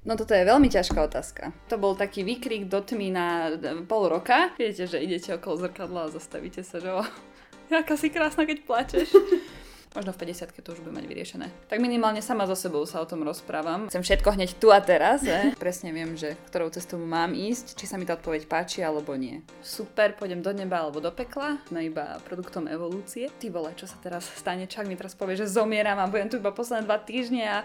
No toto je veľmi ťažká otázka. To bol taký výkrik do tmy na pol roka. Viete, že idete okolo zrkadla a zastavíte sa, že jaká si krásna, keď plačeš. Možno v 50-ke to už bude mať vyriešené. Tak minimálne sama so sebou sa o tom rozprávam. Chcem všetko hneď tu a teraz. Presne viem, že ktorou cestou mám ísť, či sa mi tá odpoveď páči alebo nie. Super, pôjdem do neba alebo do pekla, no iba produktom evolúcie. Ty vole, čo sa teraz stane? Čak mi teraz povie, že zomieram a budem tu iba posledné 2 týždne a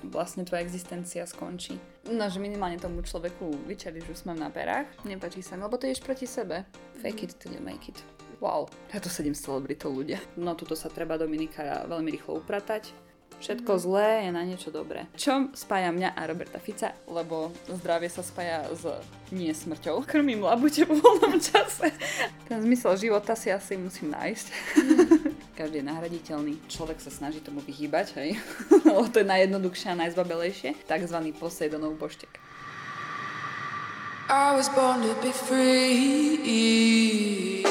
vlastne tvoja existencia skončí. No, že minimálne tomu človeku vyčali, že sme na perách. Nepáči sa mi, lebo to ješ proti sebe. Fake it till you make it. Wow, ja to 7 celebritov ľudia. No tuto sa treba, Dominika, veľmi rýchlo upratať. Všetko zlé je na niečo dobré. Čo spája mňa a Roberta Fica? Lebo zdravie sa spája s nie smrťou. Krmím labute po voľnom čase. Ten zmysel života si asi musím nájsť. Každý je nahraditeľný. Človek sa snaží tomu vyhýbať, hej. Lebo to je najjednoduchšie a najzbabelejšie. Takzvaný Posejdonov Boštek. I was born to be free.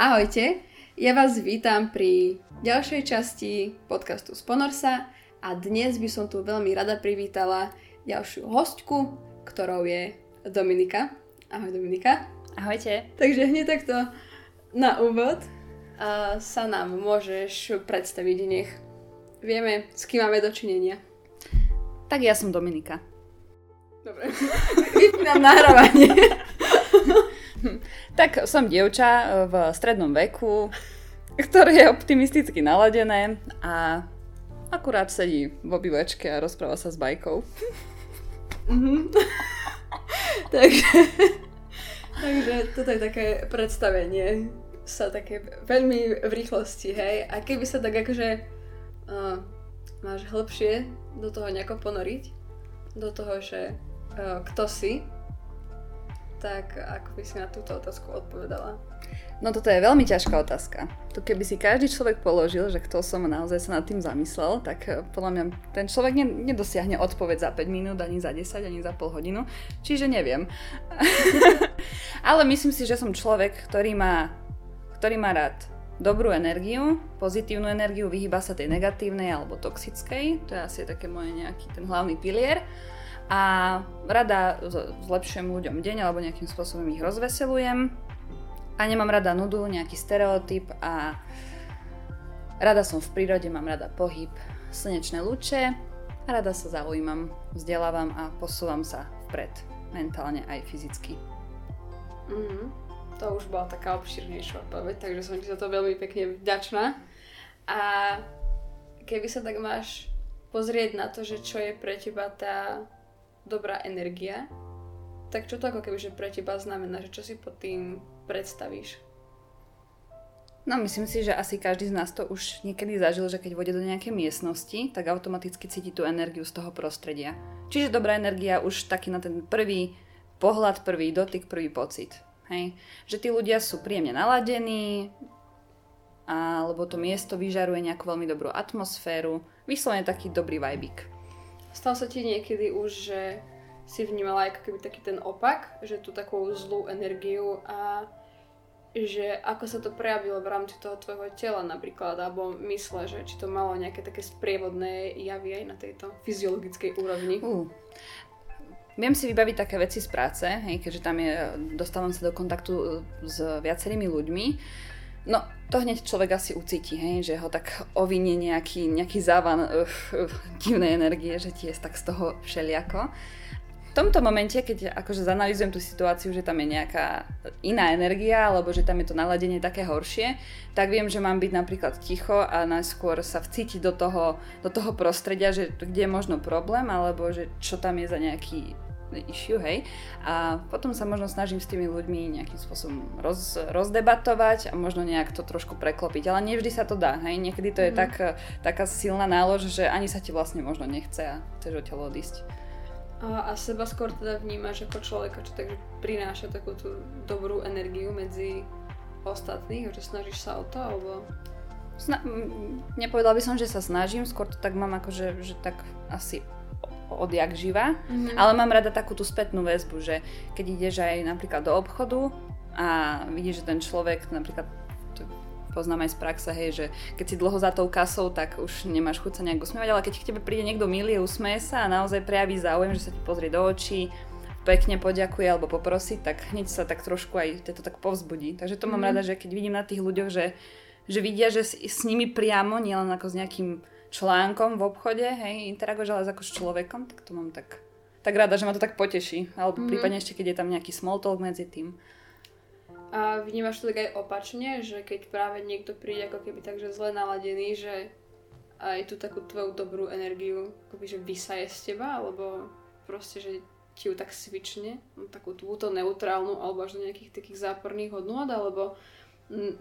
Ahojte, ja vás vítam pri ďalšej časti podcastu Sponor sa a dnes by som tu veľmi rada privítala ďalšiu hostku, ktorou je Dominika. Ahoj Dominika. Ahojte. Takže hneď takto na úvod sa nám môžeš predstaviť, nech vieme, s kým máme dočinenia. Tak ja som Dominika. Dobre, vypínam nahrávanie. Tak som dievča v strednom veku, ktoré je optimisticky naladené a akurát sedí v obývačke a rozpráva sa s bajkou. Takže toto je také predstavenie sa také veľmi v rýchlosti, hej. A keby sa tak akože máš hĺbšie do toho nejako ponoriť, do toho, že kto si, tak ako by si na túto otázku odpovedala? No toto je veľmi ťažká otázka. To keby si každý človek položil, že kto som, naozaj sa nad tým zamyslel, tak podľa mňa ten človek nedosiahne odpoveď za 5 minút, ani za 10, ani za pol hodinu. Čiže neviem. Ale myslím si, že som človek, ktorý má rád dobrú energiu, pozitívnu energiu, vyhýba sa tej negatívnej alebo toxickej. To je asi také moje nejaký ten hlavný pilier. A rada zlepšujem ľuďom deň alebo nejakým spôsobom ich rozveselujem. A nemám rada nudu, nejaký stereotyp a rada som v prírode, mám rada pohyb, slnečné lúče a rada sa zaujímam, vzdelávam a posúvam sa vpred, mentálne aj fyzicky. To už bola taká obširnejšia odpoveď, takže som ti za to veľmi pekne vďačná. A keby sa tak máš pozrieť na to, že čo je pre teba tá dobrá energia, tak čo to ako kebyže pre teba znamená, že čo si pod tým predstavíš? No myslím si, že asi každý z nás to už niekedy zažil, že keď vôjde do nejakej miestnosti, tak automaticky cíti tú energiu z toho prostredia. Čiže dobrá energia už taký na ten prvý pohľad, prvý dotyk, prvý pocit. Hej? Že tí ľudia sú príjemne naladení, alebo to miesto vyžaruje nejakú veľmi dobrú atmosféru, vyslovene taký dobrý vibík. Stalo sa ti niekedy už, že si vnímala ako keby taký ten opak, že tú takú zlú energiu a že ako sa to prejavilo v rámci toho tvojho tela napríklad, alebo mysle, že či to malo nejaké také sprievodné javy aj na tejto fyziologickej úrovni? Viem si vybaviť také veci z práce, hej, keďže tam dostávam sa do kontaktu s viacerými ľuďmi. No, to hneď človek asi ucíti, hej, že ho tak ovinie nejaký závan divnej energie, že ti je tak z toho všeliako. V tomto momente, keď akože zanalizujem tú situáciu, že tam je nejaká iná energia, alebo že tam je to naladenie také horšie, tak viem, že mám byť napríklad ticho a najskôr sa vcítiť do toho prostredia, že kde je možno problém, alebo že čo tam je za nejaký issue, hej. A potom sa možno snažím s tými ľuďmi nejakým spôsobom rozdebatovať a možno nejak to trošku preklopiť, ale nevždy sa to dá, hej. Niekedy to je taká silná nálož, že ani sa ti vlastne možno nechce a chceš odtiaľ odísť. A seba skôr teda vnímaš ako človeka, čo takže prináša takú tú dobrú energiu medzi ostatných, že snažíš sa o to, alebo... Nepovedala by som, že sa snažím, skôr to tak mám akože, že tak asi odjak živa, ale mám rada takú tú spätnú väzbu, že keď ideš aj napríklad do obchodu a vidíš, že ten človek napríklad poznám aj z praxe, hej, že keď si dlho za tou kasou, tak už nemáš chuť sa nejak usmievať, ale keď k tebe príde niekto milý, usmieje sa a naozaj prejaví záujem, že sa ti pozrie do očí, pekne poďakuje alebo poprosí, tak hneď sa tak trošku aj to tak povzbudí. Takže to mám rada, že keď vidím na tých ľuďoch, že vidia, že s nimi priamo, nielen ako s nejakým článkom v obchode, hej, interaguješ, ale ako s človekom, tak to mám tak rada, že ma to tak poteší. Alebo prípadne ešte, keď je tam nejaký small talk medzi tým. A vnímaš to tak aj opačne, že keď práve niekto príde ako keby takže zle naladený, že aj tú takú tvoju dobrú energiu akoby, že vysaje z teba, alebo proste, že ti ju tak svične, takú túto neutrálnu, alebo až do nejakých takých záporných hodnôt, alebo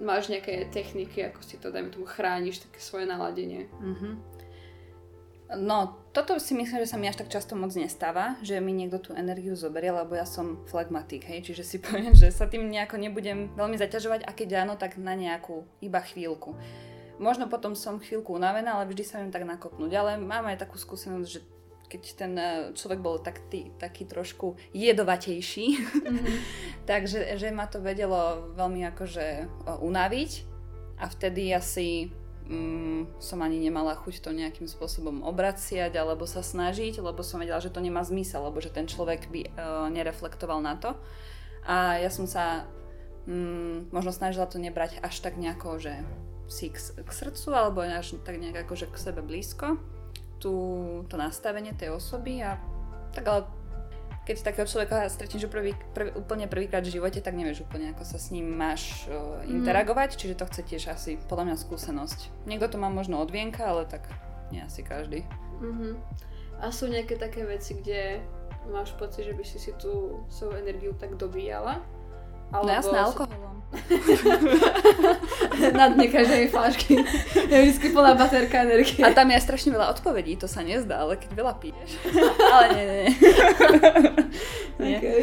máš nejaké techniky, ako si to, dajme tomu, chrániš také svoje naladenie? Mm-hmm. No, toto si myslím, že sa mi až tak často moc nestáva, že mi niekto tú energiu zoberie, lebo ja som flegmatik, hej, čiže si poviem, že sa tým nejako nebudem veľmi zaťažovať a keď áno, tak na nejakú iba chvíľku. Možno potom som chvíľku unavená, ale vždy sa viem tak nakopnúť, ale mám aj takú skúsenosť, že keď ten človek bol taký trošku jedovatejší, takže že ma to vedelo veľmi akože unaviť a vtedy asi som ani nemala chuť to nejakým spôsobom obraciať alebo sa snažiť, lebo som vedela, že to nemá zmysel, lebo že ten človek by nereflektoval na to. A ja som sa možno snažila to nebrať až tak nejako, že si k srdcu alebo až tak nejak akože k sebe blízko to nastavenie tej osoby a tak, ale keď takého človeka stretneš úplne prvýkrát v živote, tak nevieš úplne, ako sa s ním máš interagovať, čiže to chce tiež asi podľa mňa skúsenosť. Niekto to má možno od vienka, ale tak nie asi každý. A sú nejaké také veci, kde máš pocit, že by si si tú svoju energiu tak dobíjala? Alebo no jasné, alkoholom. Na dne každej flášky je vždy plná baterka energie. A tam je strašne veľa odpovedí, to sa nezdá, ale keď veľa piješ. Ale nie. Okay.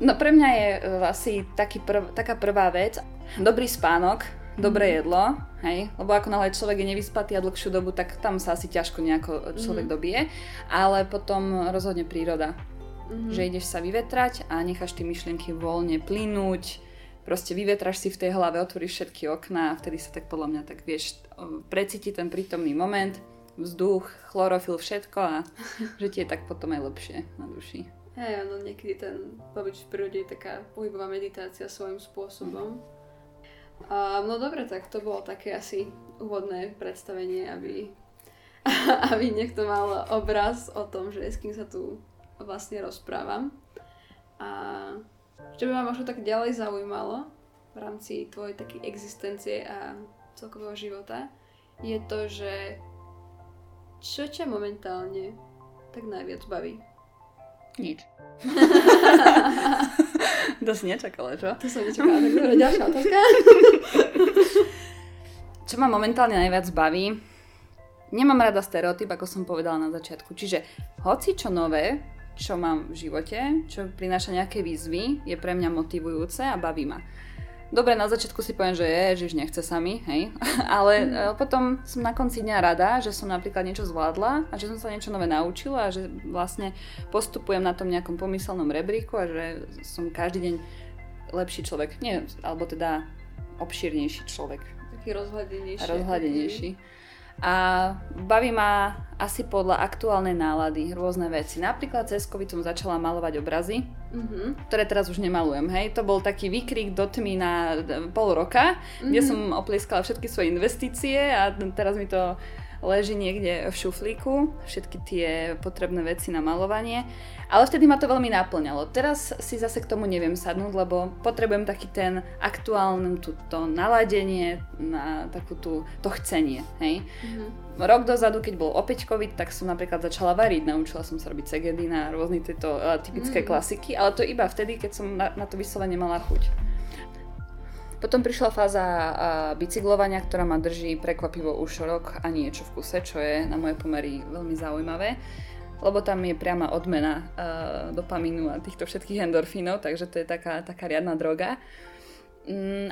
No pre mňa je asi taká prvá vec. Dobrý spánok, dobré jedlo, hej? Lebo ako náhle človek je nevyspatý a dlhšiu dobu, tak tam sa asi ťažko nejako človek dobije. Ale potom rozhodne príroda. Že ideš sa vyvetrať a necháš tie myšlienky voľne plynúť, proste vyvetraš si v tej hlave, otvoríš všetky okná a vtedy sa tak podľa mňa tak vieš precítiť ten prítomný moment, vzduch, chlorofil, všetko a že ti je tak potom aj lepšie na duši. Hej, no niekedy ten pobyt v prírode je taká pohybová meditácia svojím spôsobom. No dobre, tak to bolo také asi úvodné predstavenie, aby niekto mal obraz o tom, že s kým sa tu vlastne rozprávam. A čo by ma možno tak ďalej zaujímalo v rámci tvojej takej existencie a celkového života, je to, že čo ťa momentálne tak najviac baví? Nič. To si nečakala, čo? To som nečakala, tak dobre, ďalšia otázka. Čo ma momentálne najviac baví? Nemám rada stereotyp, ako som povedala na začiatku. Čiže hoci čo nové, čo mám v živote, čo prináša nejaké výzvy, je pre mňa motivujúce a baví ma. Dobre, na začiatku si poviem, že ježiš, nechce sa mi, hej. Ale potom som na konci dňa rada, že som napríklad niečo zvládla a že som sa niečo nové naučila a že vlastne postupujem na tom nejakom pomyselnom rebríku a že som každý deň lepší človek. Nie, alebo teda obšírnejší človek. Taký rozhľadenejší. A baví ma asi podľa aktuálnej nálady rôzne veci. Napríklad cez COVID som začala malovať obrazy, ktoré teraz už nemalujem. Hej. To bol taký výkrik do tmy na pol roka, kde som oplieskala všetky svoje investície a teraz mi to leží niekde v šuflíku, všetky tie potrebné veci na malovanie. Ale vtedy ma to veľmi naplňalo. Teraz si zase k tomu neviem sadnúť, lebo potrebujem taký ten aktuálny to naladenie na takú to chcenie, hej. Rok dozadu, keď bol opäť COVID, tak som napríklad začala variť, naučila som sa robiť segedy na rôzne tieto typické klasiky, ale to iba vtedy, keď som na to vyslovene mala chuť. Potom prišla fáza bicyklovania, ktorá ma drží prekvapivo už rok a niečo v kuse, čo je na moje pomery veľmi zaujímavé, lebo tam je priama odmena dopamínu a týchto všetkých endorfínov, takže to je taká riadna droga.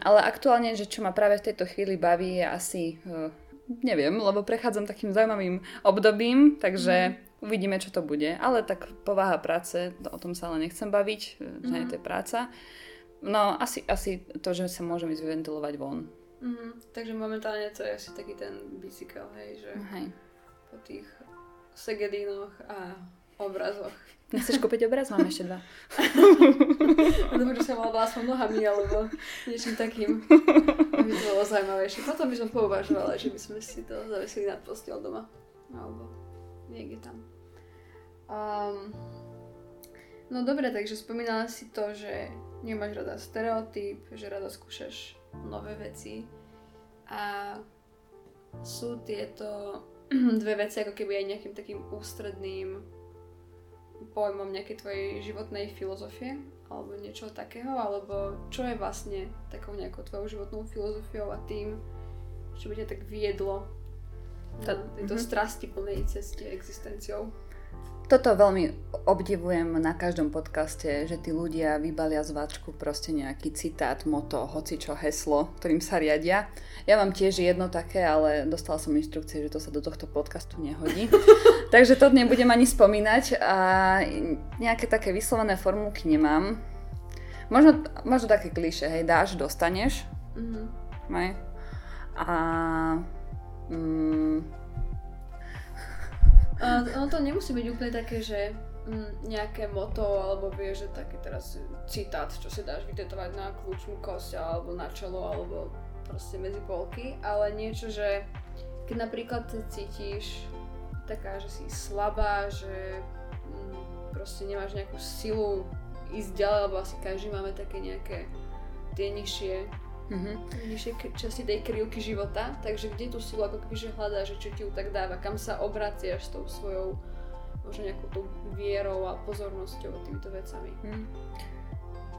Ale aktuálne, že čo ma práve v tejto chvíli baví, je asi, neviem, lebo prechádzam takým zaujímavým obdobím, takže uvidíme, čo to bude. Ale tak povaha práce, o tom sa ale nechcem baviť, že je to práca. No, asi to, že sa môžem ísť vyventilovať von. Mhm. Takže momentálne to je asi taký ten bicykel, hej, že po tých segedínoch a obrazoch. Nechceš kúpiť obraz? Mám ešte dva. Dobre, že som mala som nohami alebo niečím takým. Aby to bolo zaujímavejšie. Potom by som pouvažovala, že by sme si to zavesili nad posteľ doma. Alebo niekde tam. No dobre, takže spomínala si to, že nemáš rada stereotyp, že rada skúšaš nové veci a sú tieto dve veci ako keby aj nejakým takým ústredným pojmom nejakej tvojej životnej filozofie alebo niečo takého, alebo čo je vlastne takou nejakou tvojou životnou filozofiou a tým, čo by ťa tak viedlo na tejto strasti plnej ceste existenciou. Toto veľmi obdivujem na každom podcaste, že tí ľudia vybalia z váčku proste nejaký citát, moto, hocičo, heslo, ktorým sa riadia. Ja mám tiež jedno také, ale dostala som inštrukcie, že to sa do tohto podcastu nehodí. Takže to nebudem ani spomínať a nejaké také vyslovené formulky nemám. Možno také klišé, hej, dáš, dostaneš. Hej. A... Ono to nemusí byť úplne také, že nejaké moto, alebo vieš, že také teraz citát, čo si dáš vytetovať na kľúčnú kosť, alebo na čelo, alebo proste medzi polky, ale niečo, že keď napríklad cítiš taká, že si slabá, že proste nemáš nejakú silu ísť ďalej, alebo asi každý máme také nejaké tie nižšie časti tej krivky života, takže kde tú silu ako keby hľadáš, čo ti ju tak dáva, kam sa obraciaš s tou svojou možno nejakou tou vierou a pozornosťou týmito vecami.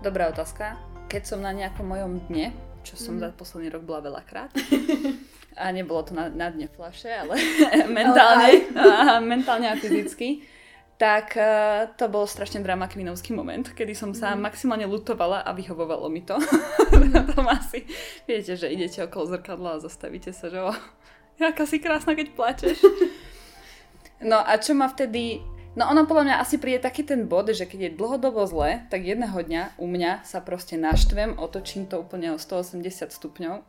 Dobrá otázka. Keď som na nejakom mojom dne, čo som za posledný rok bola veľakrát a nebolo to na dne fľaše, ale mentálne a fyzicky, tak to bol strašne dramakinovský moment, kedy som sa maximálne lutovala a vyhovovalo mi to. Tam asi, viete, že idete okolo zrkadla a zastavíte sa, že jaká si krásna, keď plačeš. No a čo ma vtedy... No ono podľa mňa asi príde taký ten bod, že keď je dlhodobo zle, tak jedného dňa u mňa sa proste naštvem, otočím to úplne o 180 stupňov.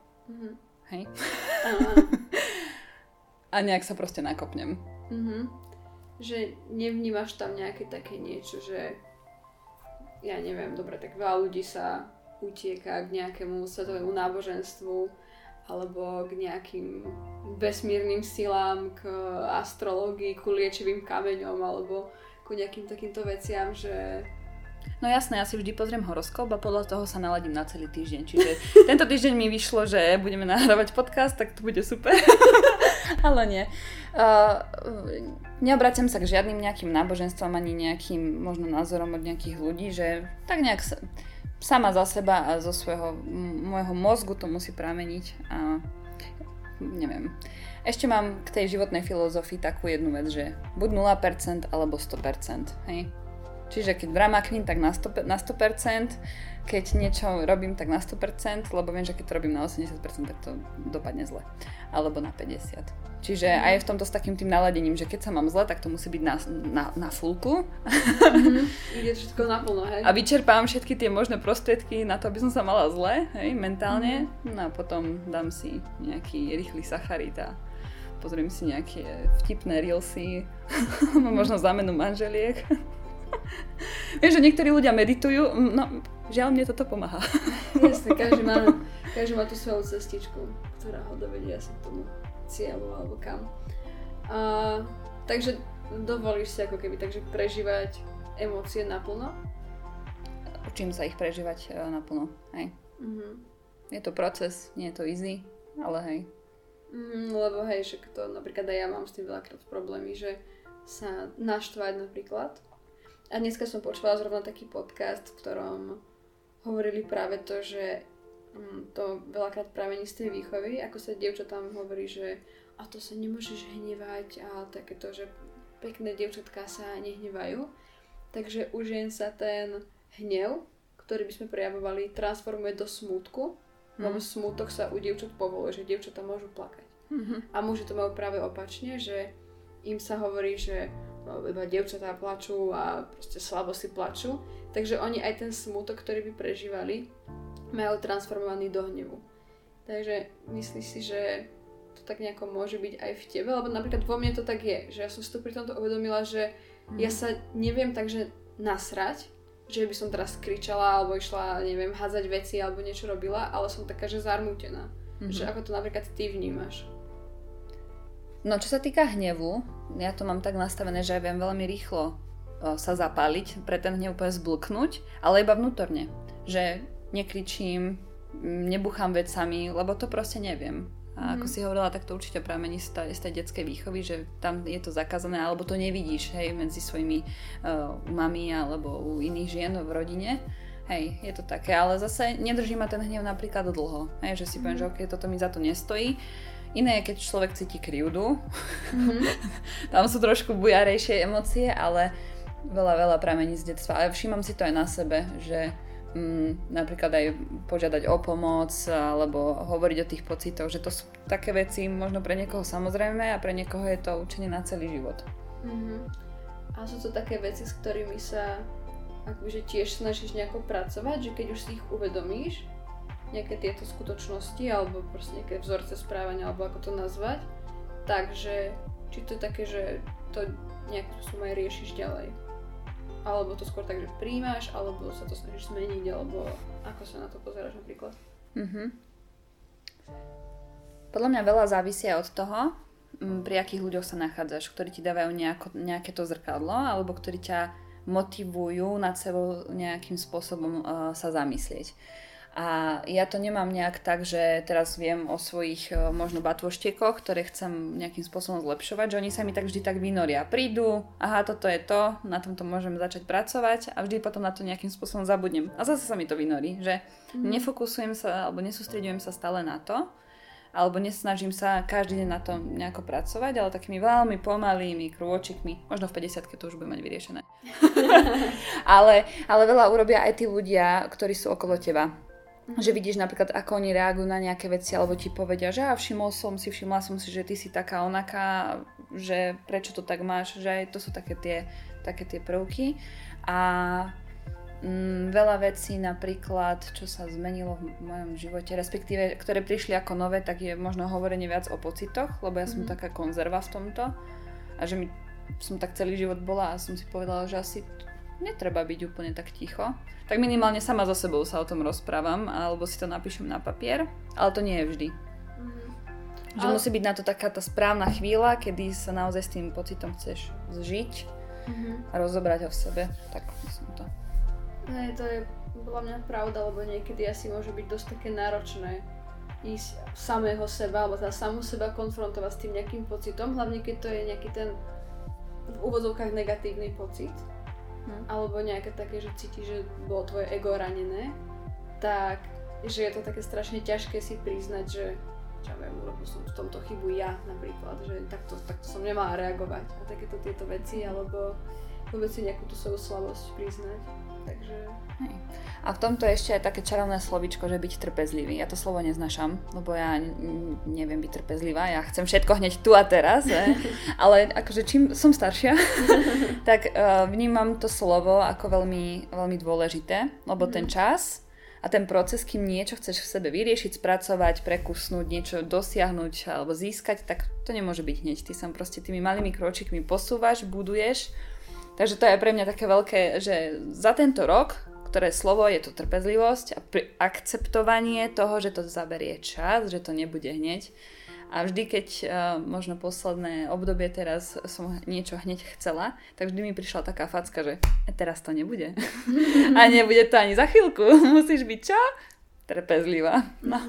Hej? A nejak sa proste nakopnem. Že nevnímaš tam nejaké také niečo, že ja neviem, dobre, tak veľa ľudí sa utieka k nejakému svetovému náboženstvu alebo k nejakým vesmírnym silám, k astrológii, ku liečivým kameňom alebo ku nejakým takýmto veciam, že... No jasné, ja si vždy pozriem horoskop a podľa toho sa naladím na celý týždeň, čiže tento týždeň mi vyšlo, že budeme nahrávať podcast, tak to bude super. Ale nie. Neobraciam sa k žiadnym nejakým náboženstvom ani nejakým možno názorom od nejakých ľudí, že tak nejak sama za seba a zo svojho môjho mozgu to musí prameniť a neviem. Ešte mám k tej životnej filozofii takú jednu vec, že buď 0% alebo 100%, hej? Čiže keď dramakním, tak na 100%, keď niečo robím, tak na 100%, lebo viem, že keď to robím na 80%, tak to dopadne zle. Alebo na 50%. Čiže aj v tomto s takým tým naladením, že keď sa mám zle, tak to musí byť na fullku. Ide všetko naplno, hej. A vyčerpám všetky tie možné prostriedky na to, aby som sa mala zle, hej, mentálne. No a potom dám si nejaký rýchly sacharit a pozriem si nejaké vtipné reelsy, možno zámenu manželiek. Vieš, že niektorí ľudia meditujú, no žiaľ, mne toto pomáha. Jasne, každý má tú svoju cestičku, ktorá ho dovedia sa k tomu cieľu alebo kam. Takže dovolíš si ako keby takže prežívať emócie naplno? Učím sa ich prežívať naplno, hej. Je to proces, nie je to easy, ale hej. Lebo hej, že to napríklad aj ja mám s tým veľakrát problémy, že sa naštvať napríklad. A dneska som počúvala zrovna taký podcast, v ktorom hovorili práve to, že to veľakrát pramení z tej výchovy, ako sa dievča tam hovorí, že a to sa nemôžeš hnevať a takéto, že pekné dievčatká sa nehnevajú. Takže u žien sa ten hnev, ktorý by sme prejavovali, transformuje do smútku, lebo smútok sa u dievčat povoluje, že dievčatá môžu plakať. A muži to majú práve opačne, že im sa hovorí, že iba dievčatá plačú a proste slabo si plačú. Takže oni aj ten smútok, ktorý by prežívali, majú transformovaný do hnevu. Takže myslíš si, že to tak nejako môže byť aj v tebe? Lebo napríklad vo mne to tak je, že ja som si to pri tomto uvedomila, že ja sa neviem takže nasrať, že by som teraz kričala alebo išla, neviem, hádzať veci alebo niečo robila, ale som taká, že zarmútená. Mm-hmm. Že ako to napríklad ty vnímaš? No čo sa týka hnevu, ja to mám tak nastavené, že ja viem veľmi rýchlo sa zapáliť, pre ten hnev úplne zblknúť, ale iba vnútorne. Že nekričím, nebuchám vecami, lebo to proste neviem. A ako si hovorila, tak to určite pramení z tej detskej výchovy, že tam je to zakázané, alebo to nevidíš, hej, medzi svojimi mami alebo u iných žien v rodine. Hej, je to také, ale zase nedrží ma ten hnev napríklad dlho, hej, že si poviem, že okej, toto mi za to nestojí. Iné je, keď človek cíti krivdu, tam sú trošku bujarejšie emócie, ale veľa pramení z detstva. Ale všímam si to aj na sebe, že napríklad aj požiadať o pomoc alebo hovoriť o tých pocitoch, že to sú také veci možno pre niekoho samozrejme a pre niekoho je to učenie na celý život. A sú to také veci, s ktorými sa akože tiež snažíš nejako pracovať, že keď už si ich uvedomíš, nejaké tieto skutočnosti alebo proste nejaké vzorce správania alebo ako to nazvať, takže či to je také, že to nejakú som aj riešiš ďalej. Alebo to skôr tak, že príjmaš, alebo sa to snažíš zmeniť, alebo ako sa na to pozeráš napríklad? Podľa mňa veľa závisia od toho, pri akých ľuďoch sa nachádzaš, ktorí ti dávajú nejaké to zrkadlo, alebo ktorí ťa motivujú nad sebou nejakým spôsobom sa zamyslieť. A ja to nemám nejak tak, že teraz viem o svojich možno batvoštiekoch, ktoré chcem nejakým spôsobom zlepšovať, že oni sa mi tak vždy tak vynoria. Prídu, aha, toto je to, na tomto môžem začať pracovať a vždy potom na to nejakým spôsobom zabudnem. A zase sa mi to vynorí, že nefokusujem sa alebo nesústreďujem sa stále na to, alebo nesnažím sa každý deň na tom nejako pracovať, ale takými veľmi pomalými krôčikmi, možno v 50-ke to už bude mať vyriešené. ale veľa urobia aj tí ľudia, ktorí sú okolo teba. Že vidíš napríklad, ako oni reagujú na nejaké veci, alebo ti povedia, že všimla som si, že ty si taká onaká, že prečo to tak máš, že aj to sú také tie prvky. A veľa vecí napríklad, čo sa zmenilo v mojom živote, respektíve, ktoré prišli ako nové, tak je možno hovorenie viac o pocitoch, lebo ja som taká konzerva v tomto. A že som tak celý život bola a som si povedala, že asi netreba byť úplne tak ticho. Tak minimálne sama so sebou sa o tom rozprávam alebo si to napíšem na papier, ale to nie je vždy. Že musí byť na to taká tá správna chvíľa, kedy sa naozaj s tým pocitom chceš zžiť a rozobrať ho v sebe. Tak myslím to. To je podľa mňa pravda, lebo niekedy asi môže byť dosť také náročné ísť samého seba alebo samú seba konfrontovať s tým nejakým pocitom, hlavne keď to je nejaký ten v úvodzovkách negatívny pocit. Alebo nejaké také, že cítiš, že bolo tvoje ego ranené, tak že je to také strašne ťažké si priznať, že čo viem, urobil som v tomto chybu ja napríklad, že takto som nemala reagovať na takéto tieto veci, alebo vôbec si nejakú tú svoju slabosť priznať, takže... A v tomto je ešte aj také čarovné slovíčko, že byť trpezlivý. Ja to slovo neznášam, lebo ja neviem byť trpezlivá, ja chcem všetko hneď tu a teraz, ale akože čím som staršia, tak vnímam to slovo ako veľmi, veľmi dôležité, lebo ten čas a ten proces, kým niečo chceš v sebe vyriešiť, spracovať, prekusnúť, niečo dosiahnuť alebo získať, tak to nemôže byť hneď. Ty sa proste tými malými kročíkmi posúvaš, buduješ. Takže to je pre mňa také veľké, že za tento rok, ktoré slovo je to trpezlivosť a akceptovanie toho, že to zaberie čas, že to nebude hneď. A vždy, keď možno posledné obdobie teraz som niečo hneď chcela, tak vždy mi prišla taká facka, že teraz to nebude. A nebude to ani za chvíľku. Musíš byť čo? Trpezlivá. No.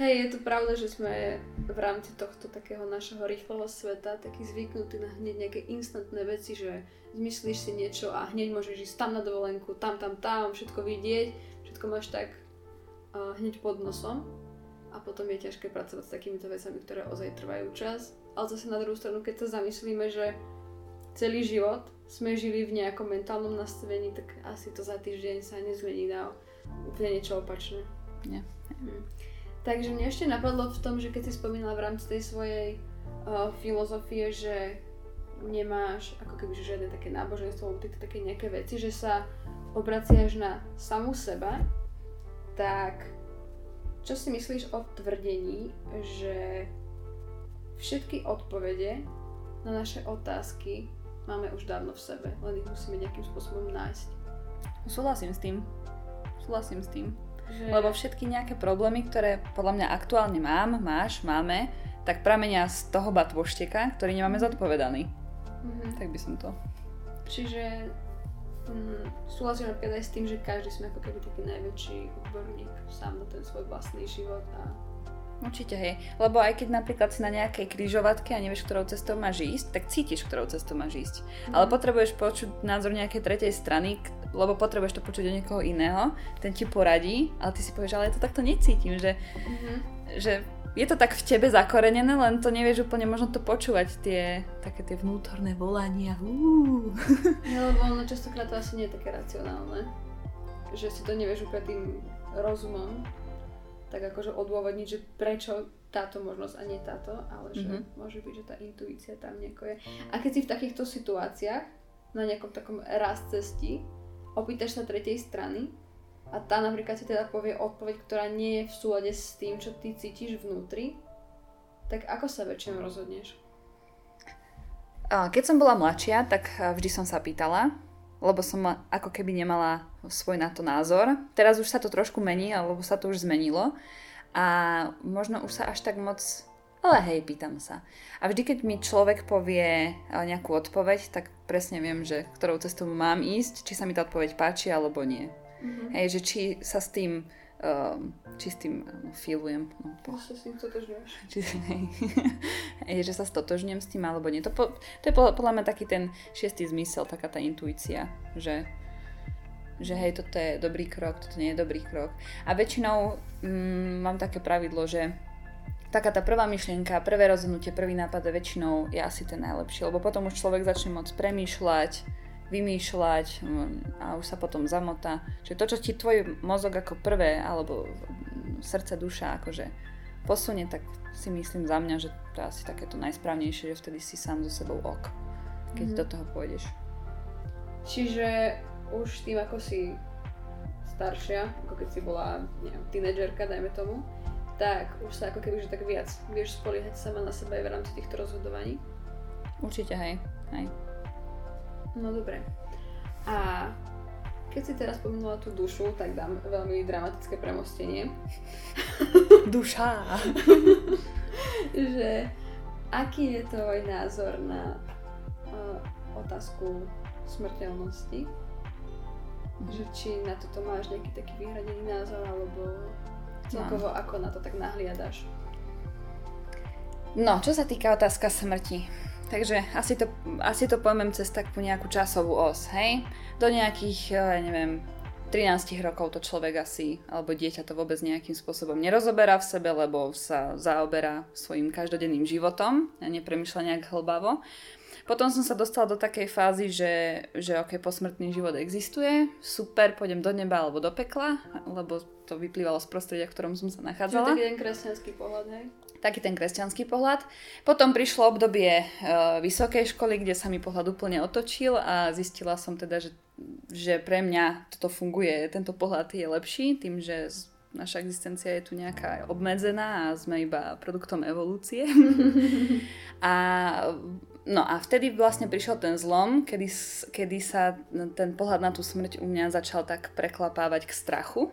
Hej, je to pravda, že sme v rámci tohto takého našeho rýchleho sveta takí zvyknutí na hneď nejaké instantné veci, že zmyslíš si niečo a hneď môžeš ísť tam na dovolenku, tam, všetko vidieť, všetko máš tak hneď pod nosom a potom je ťažké pracovať s takýmito vecami, ktoré ozaj trvajú čas. Ale zase na druhú stranu, keď sa zamyslíme, že celý život sme žili v nejakom mentálnom nastavení, tak asi to za týždeň sa nezmení na úplne niečo opačné. Nie. Takže mne ešte napadlo v tom, že keď si spomínala v rámci tej svojej filozofie, že nemáš ako keby žiadne také náboženstvo alebo tieto také nejaké veci, že sa obraciaš na samú seba, tak čo si myslíš o tvrdení, že všetky odpovede na naše otázky máme už dávno v sebe, len ich musíme nejakým spôsobom nájsť? Súhlasím s tým. Že... Lebo všetky nejaké problémy, ktoré podľa mňa aktuálne máme, tak pramenia z toho batvošteka, ktorý nemáme zodpovedaný. Mm-hmm. Tak by som to... Čiže súhlasím napríklad aj s tým, že každý sme ako keby taký najväčší odborník sám na ten svoj vlastný život a... Určite, hej. Lebo aj keď napríklad si na nejakej križovatke a nevieš, ktorou cestou máš ísť, tak cítiš, ktorou cestou máš ísť. Mm. Ale potrebuješ počuť názor nejakej tretej strany, lebo potrebuješ to počuť od niekoho iného, ten ti poradí, ale ty si povieš, ale ja to takto necítim, že je to tak v tebe zakorenené, len to nevieš úplne možno to počúvať, tie také tie vnútorné volania. No, lebo ono častokrát to asi nie je také racionálne, že si to nevieš úplne tým rozumom tak akože odôvodniť, že prečo táto možnosť a nie táto, ale že môže byť, že tá intuícia tam nejako je. A keď si v takýchto situáciách, na nejakom takom raz cesti, opýtaš sa tretej strany a tá napríklad si teda povie odpoveď, ktorá nie je v súlade s tým, čo ty cítiš vnútri, tak ako sa väčšinou rozhodneš? Keď som bola mladšia, tak vždy som sa pýtala, lebo som ako keby nemala svoj na to názor. Teraz už sa to trošku mení, alebo sa to už zmenilo. A možno už sa až tak moc... Ale hej, pýtam sa. A vždy, keď mi človek povie nejakú odpoveď, tak presne viem, že ktorou cestou mám ísť, či sa mi tá odpoveď páči, alebo nie. Mm-hmm. Hej, že či sa s tým... filujem. Že sa stotožňujem s tým alebo nie. To je podľa mňa taký ten šiestý zmysel, taká tá intuícia, že hej, toto je dobrý krok, toto nie je dobrý krok. A väčšinou mám také pravidlo, že taká tá prvá myšlienka, prvé rozhodnutie, prvý nápad je väčšinou je asi ten najlepší, lebo potom už človek začne môcť premýšľať, vymýšľať a už sa potom zamotá. Čiže to, čo ti tvoj mozog ako prvé, alebo srdce, duša akože posunie, tak si myslím za mňa, že to je asi takéto najsprávnejšie, že vtedy si sám so sebou ok, keď do toho pôjdeš. Čiže už tým, ako si staršia, ako keď si bola tínedžerka, dajme tomu, tak už sa ako keby, že tak viac vieš spoliehať sama na seba aj v rámci týchto rozhodovaní? Určite, hej. No dobre. A keď si teraz spomenula tú dušu, tak dám veľmi dramatické premostenie. Duša! Že aký je tvoj názor na otázku smrteľnosti? Mm. Že či na toto máš nejaký taký vyhradený názor, alebo celkovo ako na to tak nahliadaš? No, čo sa týka otázka smrti, takže asi to pojmem cez takú nejakú časovú os, hej? Do nejakých, 13 rokov to človek asi, alebo dieťa to vôbec nejakým spôsobom nerozoberá v sebe, lebo sa zaoberá svojim každodenným životom a nepremýšľa nejak hlbavo. Potom som sa dostala do takej fázy, že ok, posmrtný život existuje, super, pôjdem do neba alebo do pekla, lebo to vyplývalo z prostredia, v ktorom som sa nachádzala. Čiže taký ten kresťanský pohľad, hej? Taký ten kresťanský pohľad. Potom prišlo obdobie vysokej školy, kde sa mi pohľad úplne otočil a zistila som teda, že pre mňa toto funguje, tento pohľad je lepší, tým, že naša existencia je tu nejaká obmedzená a sme iba produktom evolúcie. A vtedy vlastne prišiel ten zlom, kedy sa ten pohľad na tú smrť u mňa začal tak preklapávať k strachu,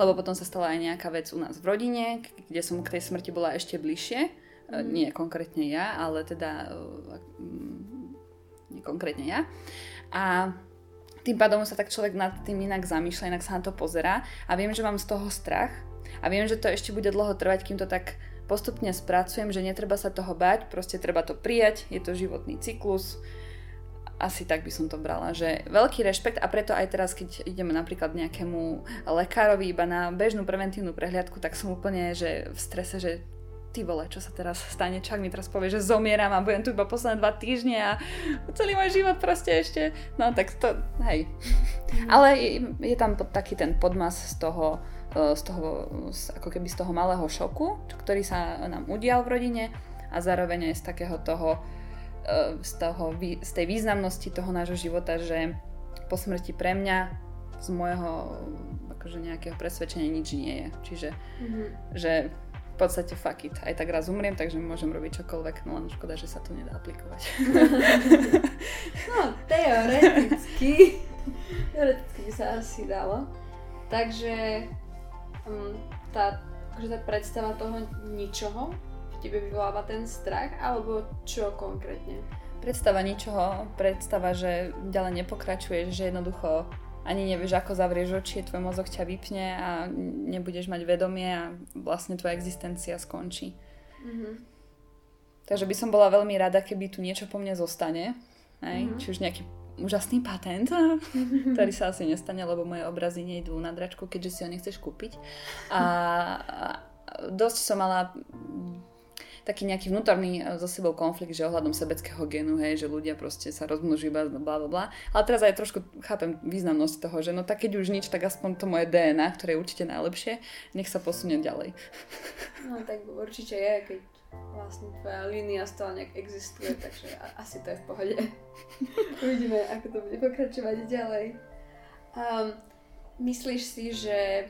lebo potom sa stala aj nejaká vec u nás v rodine, kde som k tej smrti bola ešte bližšie, nie konkrétne ja, ale teda nie konkrétne ja. A tým pádom sa tak človek nad tým inak zamýšľa, inak sa na to pozerá a viem, že mám z toho strach a viem, že to ešte bude dlho trvať, kým to tak postupne spracujem, že netreba sa toho báť, proste treba to prijať, je to životný cyklus. Asi tak by som to brala, že veľký rešpekt a preto aj teraz, keď ideme napríklad nejakému lekárovi iba na bežnú preventívnu prehliadku, tak som úplne že v strese, že ty vole, čo sa teraz stane, čak mi teraz povie, že zomieram a budem tu iba posledné 2 týždne a celý môj život proste ešte, no tak to, hej. Ale je tam taký ten podmas z toho, ako keby z toho malého šoku, ktorý sa nám udial v rodine a zároveň aj z takého toho z tej významnosti toho nášho života, že po smrti pre mňa z môjho akože nejakého presvedčenia nič nie je. Čiže že v podstate fuck it. Aj tak raz umriem, takže môžem robiť čokoľvek, no len škoda, že sa to nedá aplikovať. No, teoreticky by sa asi dalo. Takže tá predstava toho ničoho v tebe vyvoláva ten strach, alebo čo konkrétne? Predstava ničoho, predstava, že ďalej nepokračuješ, že jednoducho ani nevieš, ako zavrieš oči, tvoj mozog ťa vypne a nebudeš mať vedomie a vlastne tvoja existencia skončí. Mm-hmm. Takže by som bola veľmi rada, keby tu niečo po mne zostane. Či už nejaký úžasný patent, ktorý sa asi nestane, lebo moje obrazy nejdú na dračku, keďže si ho nechceš kúpiť. A dosť som mala taký nejaký vnútorný so sebou konflikt, že ohľadom sebeckého genu, hej, že ľudia proste sa rozmnožujú, blablabla. Ale teraz aj trošku chápem významnosť toho, že no tak keď už nič, tak aspoň to moje DNA, ktoré je určite najlepšie, nech sa posunie ďalej. No tak určite je, keď vlastne tvoja línia stále nejak existuje, takže asi to je v pohode. Uvidíme, ako to bude pokračovať ďalej. Myslíš si, že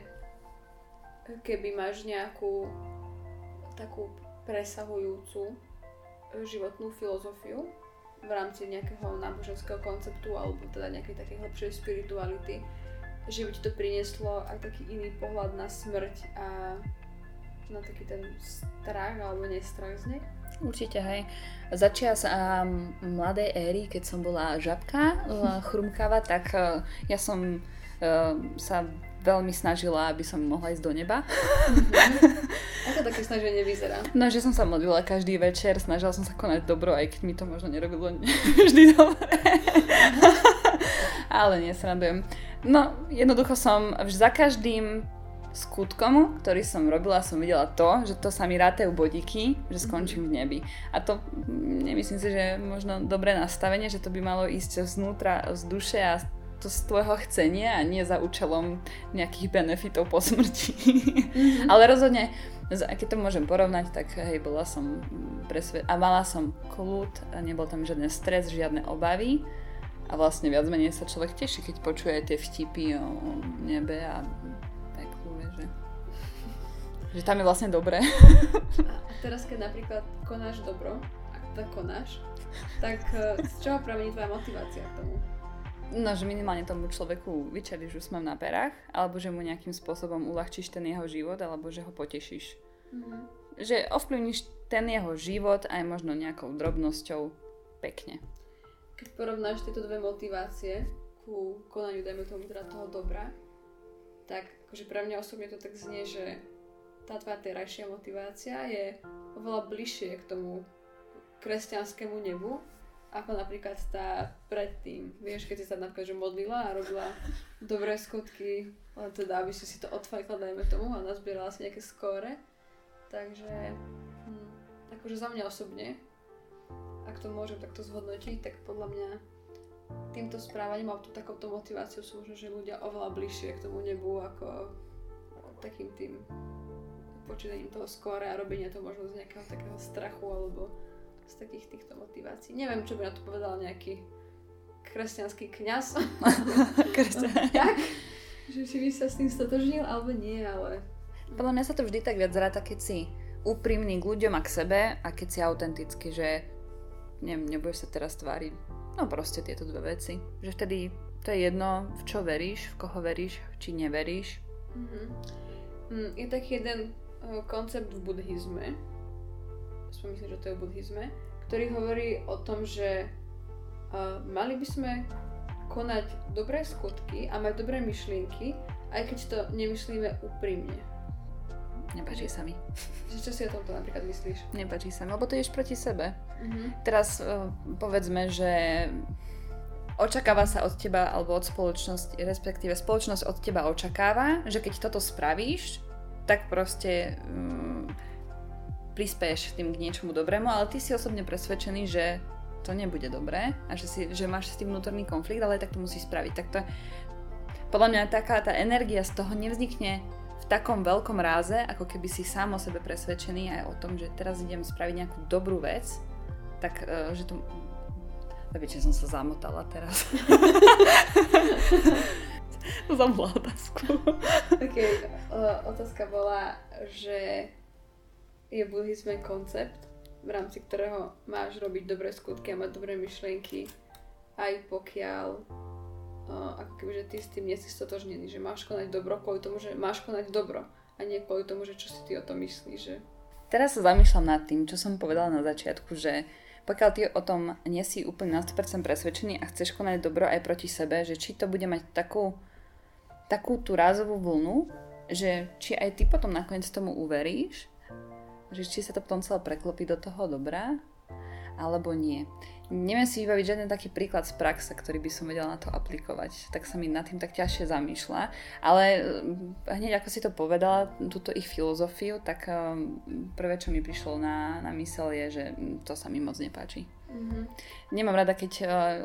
keby máš nejakú takú presahujúcu životnú filozofiu v rámci nejakého náboženského konceptu alebo teda nejakej takej hlbšej spirituality, že by ti to prinieslo aj taký iný pohľad na smrť a na taký ten strach alebo nestrach z nej? Určite, hej. Začias mladej éry, keď som bola žabka, chrumkáva, tak ja som sa veľmi snažila, aby som mohla ísť do neba. Ako také snaženie vyzerá? No, že som sa modlila každý večer, snažila som sa konať dobro, aj keď mi to možno nerobilo vždy dobre. Ale nesrandujem. No, jednoducho som za každým skutkom, ktorý som robila, som videla to, že to sa mi rátajú bodíky, že skončím v nebi. A to nemyslím si, že je možno dobré nastavenie, že to by malo ísť znútra, z duše a to z tvojho chcenia a nie za účelom nejakých benefitov po smrti. Ale rozhodne, keď to môžem porovnať, tak hej, bola som a mala som kľud, nebol tam žiadny stres, žiadne obavy a vlastne viac menej sa človek teší, keď počuje tie vtipy o nebe a peklu, že tam je vlastne dobré. A teraz, keď napríklad konáš dobro, ak to konáš, tak z čoho pramení tvoja motivácia k tomu? No, že minimálne tomu človeku vyčeríš úsmev na perách, alebo že mu nejakým spôsobom uľahčíš ten jeho život, alebo že ho potešíš. Že ovplyvníš ten jeho život aj možno nejakou drobnosťou pekne. Keď porovnáš tieto dve motivácie ku konaniu, dajme tomu teda toho dobra, tak akože pre mňa osobne to tak znie, že tá tvoja terajšia motivácia je oveľa bližšie k tomu kresťanskému nebu, ako napríklad tá predtým. Vieš, keď si sa napríklad že modlila a robila dobré skutky, len teda, aby si si to odfajkla, dajme tomu, a nazbierala si nejaké skóre. Takže, akože za mňa osobne, ak to môžem takto zhodnotiť, tak podľa mňa týmto správaním a takouto motiváciou sú možno, že ľudia oveľa bližšie k tomu nebu, ako takým tým počítaním toho skóre a robenia to možno z nejakého takého strachu, alebo z takých týchto motivácií. Neviem, čo by na to povedal nejaký kresťanský kňaz. Tak, že či by sa s tým stotožnil, alebo nie, ale... Podľa mňa sa to vždy tak viac ráta, keď si úprimný k ľuďom a k sebe a keď si autentický, že nebudeš sa teraz tváriť. No proste tieto dve veci. Že vtedy to je jedno, v čo veríš, v koho veríš, či neveríš. Je taký jeden koncept v buddhizme, myslím, že to je v buddhizme, ktorý hovorí o tom, že mali by sme konať dobré skutky a mať dobré myšlienky, aj keď to nemyslíme úprimne. Nepáči sa mi. Čo si o tomto napríklad myslíš? Nepáči sa mi, lebo to ješ proti sebe. Teraz povedzme, že očakáva sa od teba, alebo od spoločnosti, respektíve spoločnosť od teba očakáva, že keď toto spravíš, tak proste... prispieš tým k niečomu dobrému, ale ty si osobne presvedčený, že to nebude dobré a že máš s tým vnútorný konflikt, ale tak to musíš spraviť. Tak to, podľa mňa taká tá energia z toho nevznikne v takom veľkom ráze, ako keby si sám o sebe presvedčený aj o tom, že teraz idem spraviť nejakú dobrú vec, tak že to... Viete, som sa zamotala teraz. Zamotala otázku. Ok, otázka bola, že je buddhizme koncept, v rámci ktorého máš robiť dobré skutky a mať dobré myšlienky, aj pokiaľ ako kebyže ty s tým nie si stotožnený, že máš konať dobro kvôli tomu, že máš konať dobro a nie kvôli tomu, že čo si ty o tom myslíš. Že... Teraz sa zamýšľam nad tým, čo som povedala na začiatku, že pokiaľ ty o tom nie si úplne na 100% presvedčený a chceš konať dobro aj proti sebe, že či to bude mať takú tú rázovú vlnu, že či aj ty potom nakoniec tomu uveríš, že či sa to potom celé preklopí do toho dobrá, alebo nie. Neviem si vybaviť žiaden taký príklad z praxe, ktorý by som vedela na to aplikovať. Tak sa mi nad tým tak ťažšie zamýšľa. Ale hneď ako si to povedala, túto ich filozofiu, tak prvé, čo mi prišlo na myseľ je, že to sa mi moc nepáči. Mm-hmm. Nemám rada, keď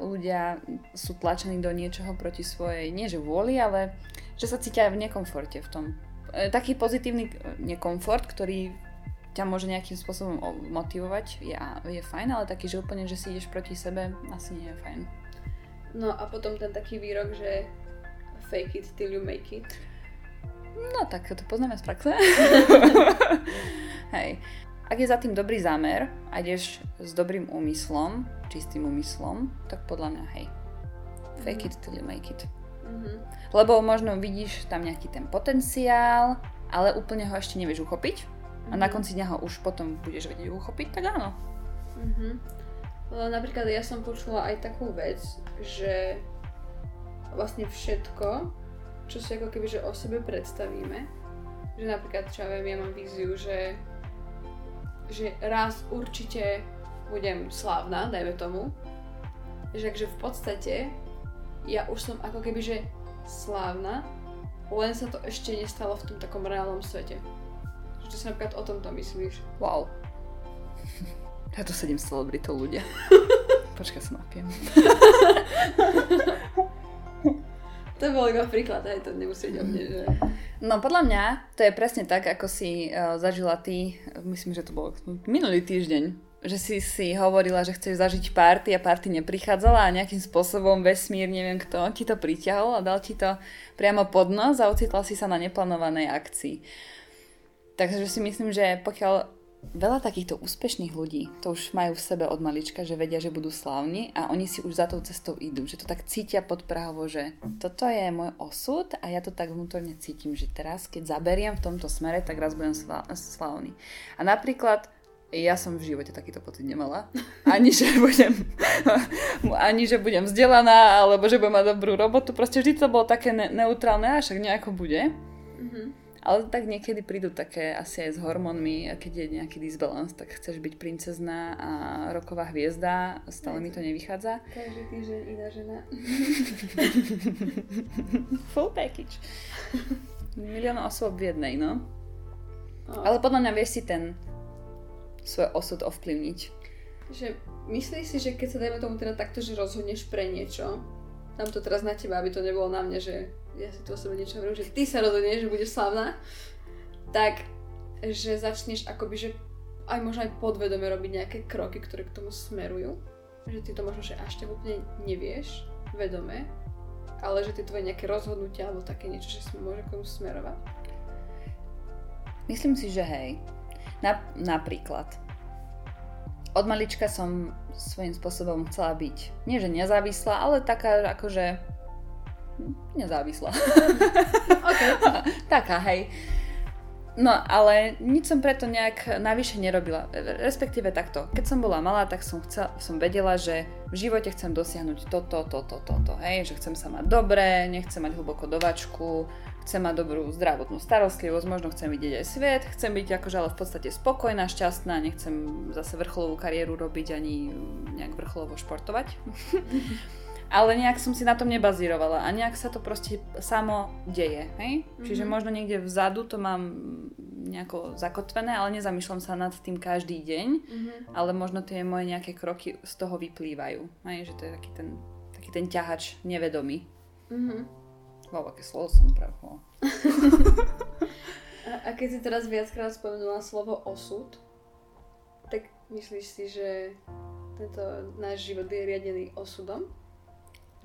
ľudia sú tlačení do niečoho proti svojej, nie že vôli, ale že sa cítia v nekomforte v tom. Taký pozitívny nekomfort, ktorý ťa môže nejakým spôsobom motivovať, je fajn, ale taký, že úplne, že si ideš proti sebe, asi nie je fajn. No a potom ten taký výrok, že fake it till you make it. No tak to poznáme z praxe. Hej. Ak je za tým dobrý zámer a ideš s dobrým úmyslom, čistým úmyslom, tak podľa mňa hej, fake it till you make it. Mm-hmm. Lebo možno vidíš tam nejaký ten potenciál, ale úplne ho ešte nevieš uchopiť. A na konci dňa ho už potom budeš vedieť uchopiť, tak áno. Mm-hmm. Napríklad ja som počula aj takú vec, že vlastne všetko, čo si ako keby že o sebe predstavíme, že napríklad, čo ja viem, ja mám víziu, že raz určite budem slávna, dajme tomu, že v podstate ja už som ako keby že slávna, len sa to ešte nestalo v tom takom reálnom svete. Čo si napríklad o tomto myslíš? Wow. Ja tu sedím s celebritov ľudia. Počkaj, sa napiem. To bol iba príklad, aj to nemusí o mne, že? No podľa mňa to je presne tak, ako si zažila ty, myslím, že to bol minulý týždeň, že si hovorila, že chceš zažiť party a party neprichádzala a nejakým spôsobom vesmír, neviem kto, ti to priťahol a dal ti to priamo pod nos a ocitla si sa na neplánovanej akcii. Takže si myslím, že pokiaľ veľa takýchto úspešných ľudí to už majú v sebe od malička, že vedia, že budú slávni a oni si už za tou cestou idú, že to tak cítia podprahovo, že toto je môj osud a ja to tak vnútorne cítim, že teraz keď zaberiem v tomto smere, tak raz budem slávny. A napríklad ja som v živote takýto pocit nemala, ani že budem vzdelaná alebo že budem mať dobrú robotu, proste vždy to bolo také neutrálne, a však nejako bude. Mhm. Ale tak niekedy prídu také asi aj s hormónmi a keď je nejaký disbalans, tak chceš byť princezná a roková hviezda, stále mi to nevychádza. Každý týždeň iná žena. Full package. Milión osôb v jednej, no. Oh. Ale podľa mňa vieš si ten svoj osud ovplyvniť. Že myslíš si, že keď sa dajme tomu teda takto, že rozhodneš pre niečo, dám to teraz na teba, aby to nebolo na mne, že ja si tu o sebe niečo hovorím, že ty sa rozhodneš, že budeš slávna, tak že začneš akoby, že aj možno aj podvedome robiť nejaké kroky, ktoré k tomu smerujú, že ty to možno že až tak úplne nevieš vedome, ale že ty tvoje nejaké rozhodnutia alebo také niečo, že si môže k tomu smerovať. Myslím si, že hej. Napríklad od malička som svojím spôsobom chcela byť, nie že nezávislá, ale taká akože nezávislá. Okay. Taká, hej. No, ale nič som preto nejak navyše nerobila. Respektíve takto. Keď som bola malá, tak som vedela, že v živote chcem dosiahnuť toto, hej. Že chcem sa mať dobre, nechcem mať hlboko dovačku, chcem mať dobrú zdravotnú starostlivosť, možno chcem vidieť aj svet, chcem byť akože ale v podstate spokojná, šťastná, nechcem zase vrcholovú kariéru robiť ani nejak vrcholovo športovať. Ale nejak som si na tom nebazírovala a nejak sa to proste samo deje, hej? Mm-hmm. Čiže možno niekde vzadu to mám nejako zakotvené, ale nezamýšľam sa nad tým každý deň, ale možno tie moje nejaké kroky z toho vyplývajú, hej? Že to je taký ten ťahač nevedomý. Wow, aké slovo som pravila. A keď si teraz viackrát spomenula slovo osud, tak myslíš si, že Tento náš život je riadený osudom.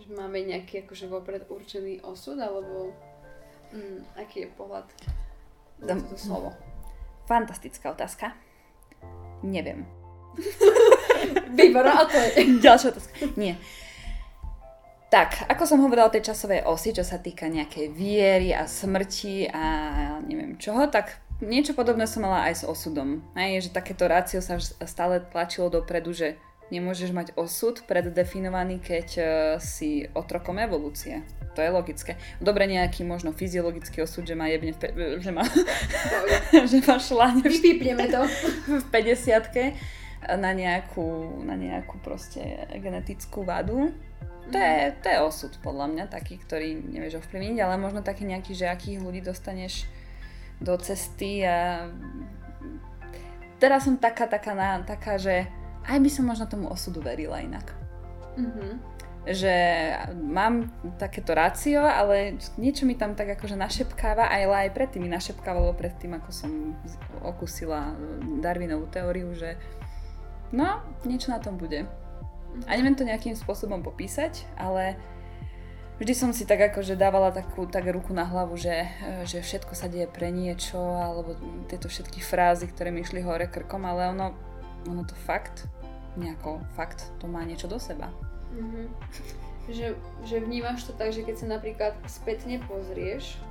Že máme nejaký akože vopred určený osud, alebo aký je pohľad na toto slovo? Fantastická otázka. Neviem. Výborná, to je ďalšia otázka. Nie. Tak, ako som hovorila o tej časovej osi, čo sa týka nejakej viery a smrti a neviem čoho, tak niečo podobné som mala aj s osudom. Hej, že takéto rácio sa stále tlačilo dopredu, že nemôžeš mať osud preddefinovaný, keď si otrokom evolúcie. To je logické. Dobre, nejaký možno fyziologický osud, že má jebne že má šláne. Vypípneme to. V 50-ke na nejakú proste genetickú vadu. To je osud podľa mňa, taký, ktorý nevieš ovplyvniť, ale možno taký nejaký, že akých ľudí dostaneš do cesty a teraz som taká, že aj by som možno tomu osudu verila inak. Mm-hmm. Že mám takéto rácio, ale niečo mi tam tak akože našepkáva, ale aj predtým mi našepkávalo ako som okusila Darwinovú teóriu, že no, niečo na tom bude. Mm-hmm. A neviem to nejakým spôsobom popísať, ale vždy som si tak akože dávala tak ruku na hlavu, že všetko sa deje pre niečo, alebo tieto všetky frázy, ktoré mi išli hore krkom, ale ono to fakt to má niečo do seba. Mm-hmm. Že vnímaš to tak, že keď sa napríklad spätne pozrieš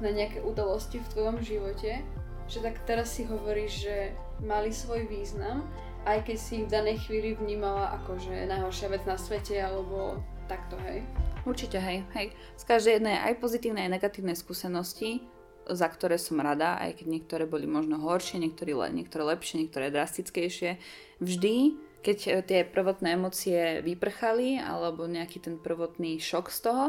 na nejaké udalosti v tvojom živote, že tak teraz si hovoríš, že mali svoj význam, aj keď si ich v danej chvíli vnímala ako že najhoršia vec na svete, alebo takto, hej? Určite, hej. Z každej jednej aj pozitívnej, aj negatívnej skúsenosti, za ktoré som rada, aj keď niektoré boli možno horšie, niektoré lepšie, niektoré drastickejšie. Vždy, keď tie prvotné emócie vyprchali, alebo nejaký ten prvotný šok z toho,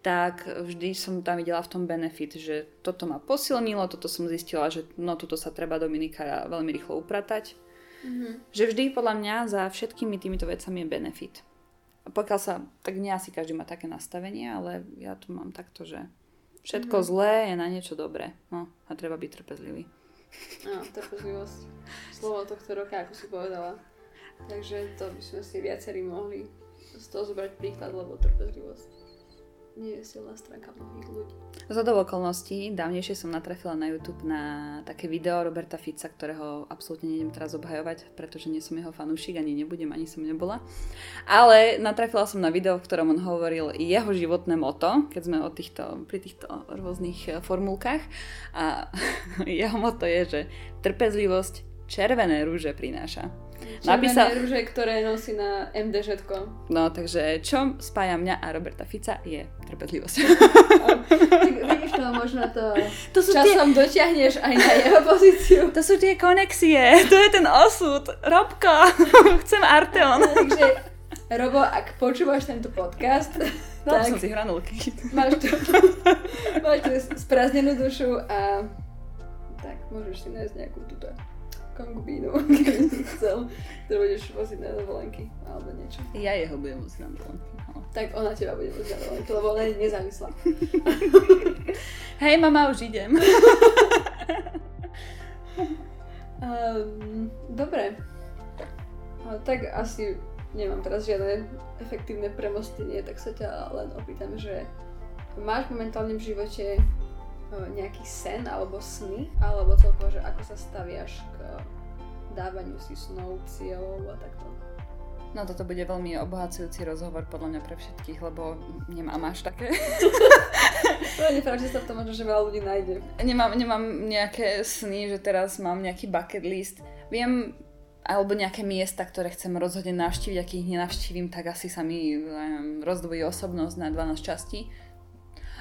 tak vždy som tam videla v tom benefit, že toto ma posilnilo, toto som zistila, že no toto sa treba Dominika veľmi rýchlo upratať. Mm-hmm. Že vždy podľa mňa za všetkými týmito vecami je benefit. A pokiaľ sa, tak nie asi každý má také nastavenie, ale ja tu mám takto, že všetko zlé je na niečo dobré. No, a treba byť trpezlivý. Áno, trpezlivosť. Slovo tohto roka, ako si povedala. Takže to by sme si viacerí mohli z toho zobrať príklad, lebo trpezlivosť nie je silná stránka mnohých ľudí. Z okolností dávnejšie som natrafila na YouTube na také video Roberta Fica, ktorého absolútne nejdem teraz obhajovať, pretože nie som jeho fanúšik, ani nebudem, ani som nebola. Ale natrafila som na video, v ktorom on hovoril jeho životné moto, keď sme pri týchto rôznych formulkách. A jeho moto je, že trpezlivosť červené rúže prináša. Červené rúže, ktoré nosí na MDŽ-tko. No, takže čo spája mňa a Roberta Fica je trpezlivosť. Vidíš to, možno to časom dotiahneš aj na jeho pozíciu. To sú tie konexie, to je ten osud. Robko, chcem Arteon. Takže, Robo, ak počúvaš tento podcast, tak som si hranolky. Máš tu sprázdnenú dušu a tak môžeš si nájsť nejakú túto konkubínu, keby si chcel, ktorú budeš voziť na dovolenky, alebo niečo. Ja jeho budem voziť na dovolenky. No. Tak ona teba bude voziť na dovolenky, lebo ona je nezávislá. Hej mama, už idem. Dobre. Tak asi nemám teraz žiadne efektívne premostenie, tak sa ťa len opýtam, že máš momentálne v živote nejaký sen alebo sny, alebo celkovo, že ako sa staviaš k dávaniu si snov, cieľov a takto? No toto bude veľmi obohacujúci rozhovor podľa mňa pre všetkých, lebo nemám až také. Nepravda, že sa v tom možno, že veľa ľudí nájde. Nemám nejaké sny, že teraz mám nejaký bucket list. Viem, alebo nejaké miesta, ktoré chcem rozhodne navštíviť, ak ich nenavštívim, tak asi sa mi rozdvojí osobnosť na 12 častí.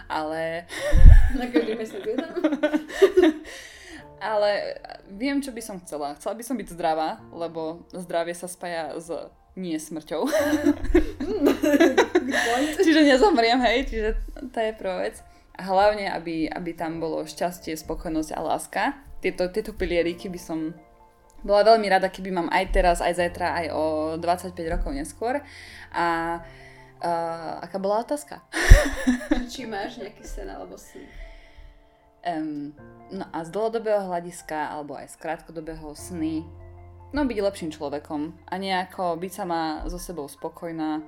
Ale na každý mesiac je tam. Ale viem, čo by som chcela. Chcela by som byť zdravá, lebo zdravie sa spája s nie smrťou. Čiže nezomriem, hej. Čiže to je prvá vec. A hlavne, aby tam bolo šťastie, spokojnosť a láska. Tieto pilieriky by som bola veľmi rada, keby mám aj teraz, aj zajtra, aj o 25 rokov neskôr. A aká bola otázka? Či máš nejaký sen alebo sny? No a z dlhodobého hľadiska alebo aj z krátkodobého sny No byť lepším človekom a nejako byť sama so sebou spokojná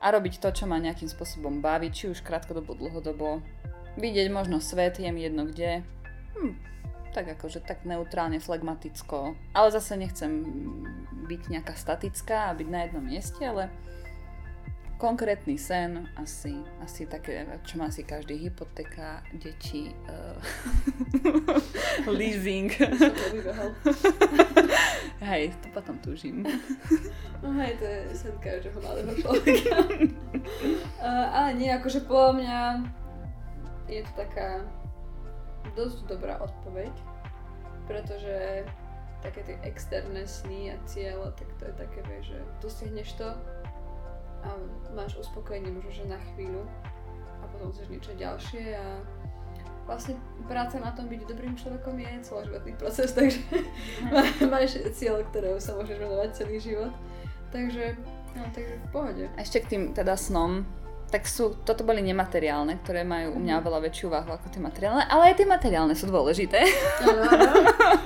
a robiť to, čo ma nejakým spôsobom baví, či už krátkodobo, dlhodobo. Vidieť možno svet, je mi jedno kde. Tak akože tak neutrálne, flegmaticko. Ale zase nechcem byť nejaká statická a byť na jednom mieste, ale konkrétny sen asi také, čo má asi každý, hypotéka, deti, leasing. Hej, to potom tužím. No hej, to je sen každého malého človeka. Ale nie, akože podľa mňa je to taká dosť dobrá odpoveď, pretože také tie externé sny a ciele, tak to je také, že dosiahneš to a máš uspokojenie možno, že na chvíľu a potom chceš niečo ďalšie a vlastne práca na tom byť dobrým človekom je celoživotný proces, takže máš cieľ, ktorého sa môžeš venovať celý život. Takže, no, takže v pohode. A ešte k tým teda snom, tak sú, toto boli nemateriálne, ktoré majú u mňa veľa väčšiu váhu ako tie materiálne, ale aj tie materiálne sú dôležité. Áno,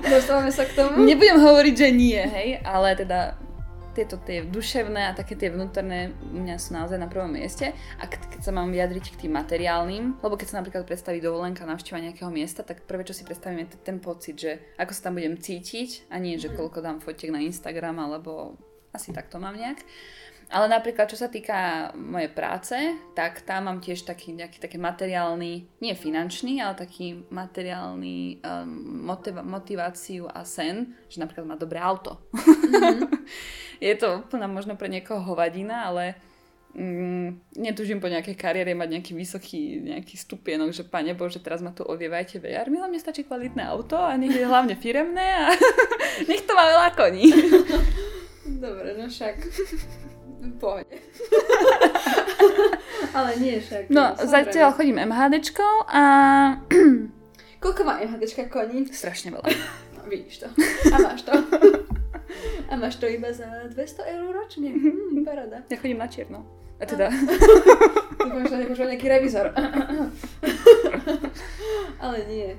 dostávame sa k tomu. Nebudem hovoriť, že nie, hej, ale teda tieto tie duševné a také tie vnútorné u mňa sú naozaj na prvom mieste. A keď sa mám vyjadriť k tým materiálnym, lebo keď sa napríklad predstaví dovolenka, návšteva nejakého miesta, tak prvé, čo si predstavím, je ten pocit, že ako sa tam budem cítiť a nie, že koľko dám fotiek na Instagram, alebo asi tak to mám nejak. Ale napríklad, čo sa týka mojej práce, tak tam mám tiež taký nejaký taký materiálny, nie finančný, ale taký materiálny motiváciu a sen, že napríklad má dobré auto. Je to úplne možno pre niekoho hovadina, ale netužím po nejakej kariére mať nejaký vysoký nejaký stupienok, že pane Bože, teraz ma tu ovievajte VR. Mi hlavne stačí kvalitné auto a nech je hlavne firemné a nech to má veľa koní. Dobre, no však... Pohodne. Ale nie však. No, zatiaľ chodím MHDčkou a... Koľko má MHDčka koní? Strašne veľa. No, vidíš to. A máš to. A máš to iba za 200 eur ročne. Paráda. Ja chodím na čierno. A teda... Dúfam, že nepočúva nejaký revizor. Ale nie.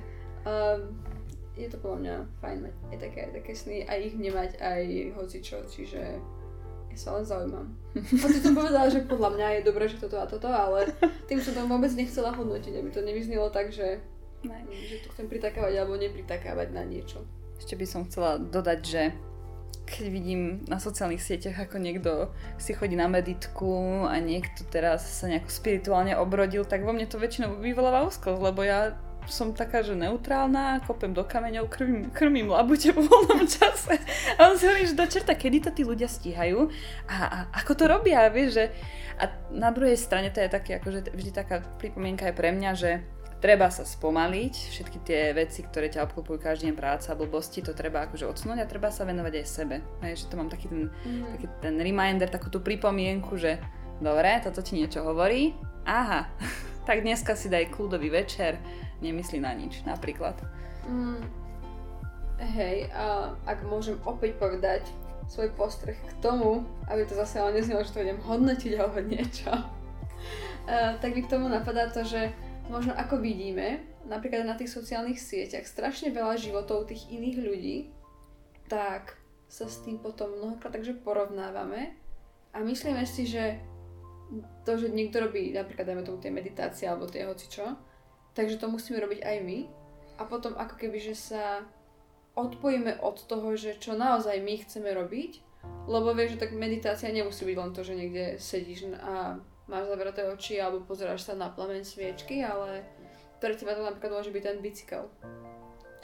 Je to podľa mňa fajn mať aj také sny a ich nemať aj hocičo, čiže... sa len zaujímam. A ty som povedala, že podľa mňa je dobré, že toto a toto, ale tým som to vôbec nechcela hodnotiť, aby to nevyznilo tak, že to chcem pritakávať alebo nepritakávať na niečo. Ešte by som chcela dodať, že keď vidím na sociálnych sieťach, ako niekto si chodí na meditku a niekto teraz sa nejako spirituálne obrodil, tak vo mne to väčšinou vyvoláva úzkosť, lebo ja som taká, že neutrálna, kopem do kameňov, krmím labute vo voľnom čase. A on si hovorí, že do čerta, kedy to tí ľudia stíhajú a ako to robia, vieš, že... A na druhej strane to je také, akože vždy taká pripomienka je pre mňa, že treba sa spomaliť, všetky tie veci, ktoré ťa obklupujú každý deň, práca, blbosti, to treba akože odsunúť a treba sa venovať aj sebe. Že to mám taký ten reminder, takú tú pripomienku, že dobre, toto ti niečo hovorí, aha, tak dneska si daj kľudový večer, nemyslí na nič, napríklad. Hej, a ak môžem opäť povedať svoj postreh k tomu, aby to zase ale neznelo, že to idem hodnotiť alebo niečo, tak mi k tomu napadá to, že možno ako vidíme, napríklad na tých sociálnych sieťach, strašne veľa životov tých iných ľudí, tak sa s tým potom mnohokrát takže porovnávame a myslíme si, že to, že niekto robí, napríklad dajme tomu tie meditácie alebo tie hocičo, takže to musíme robiť aj my a potom ako keby, že sa odpojíme od toho, že čo naozaj my chceme robiť, lebo vieš, že tak meditácia nemusí byť len to, že niekde sedíš a máš zavreté oči alebo pozeráš sa na plameň sviečky, ale pre teba to napríklad môže byť ten bicykel.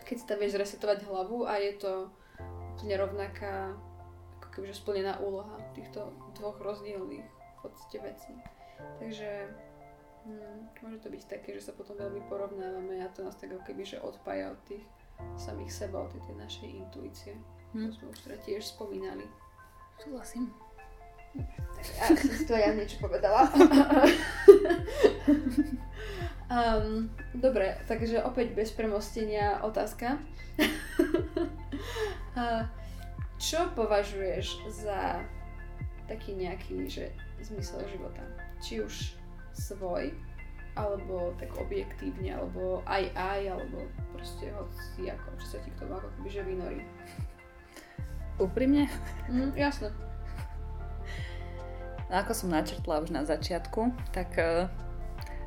Keď si tam vieš zresetovať hlavu a je to úplne rovnaká ako kebyže splnená úloha týchto dvoch rozdielných v podstate vecí. Takže... môže to byť také, že sa potom veľmi porovnávame a to nás tak ako keby, že odpája od tých samých seba, od tej našej intuície. To sme už teda tiež spomínali. Súhlasím. Tak to ja niečo povedala. Dobre, takže opäť bez premostenia otázka. Čo považuješ za taký nejaký, že zmysel života? Či už svoj, alebo tak objektívne, alebo aj, alebo proste hoci ako, čo sa ti k tomu ako kebyže vynorí. Úprimne? Jasné. No, ako som načrtla už na začiatku, tak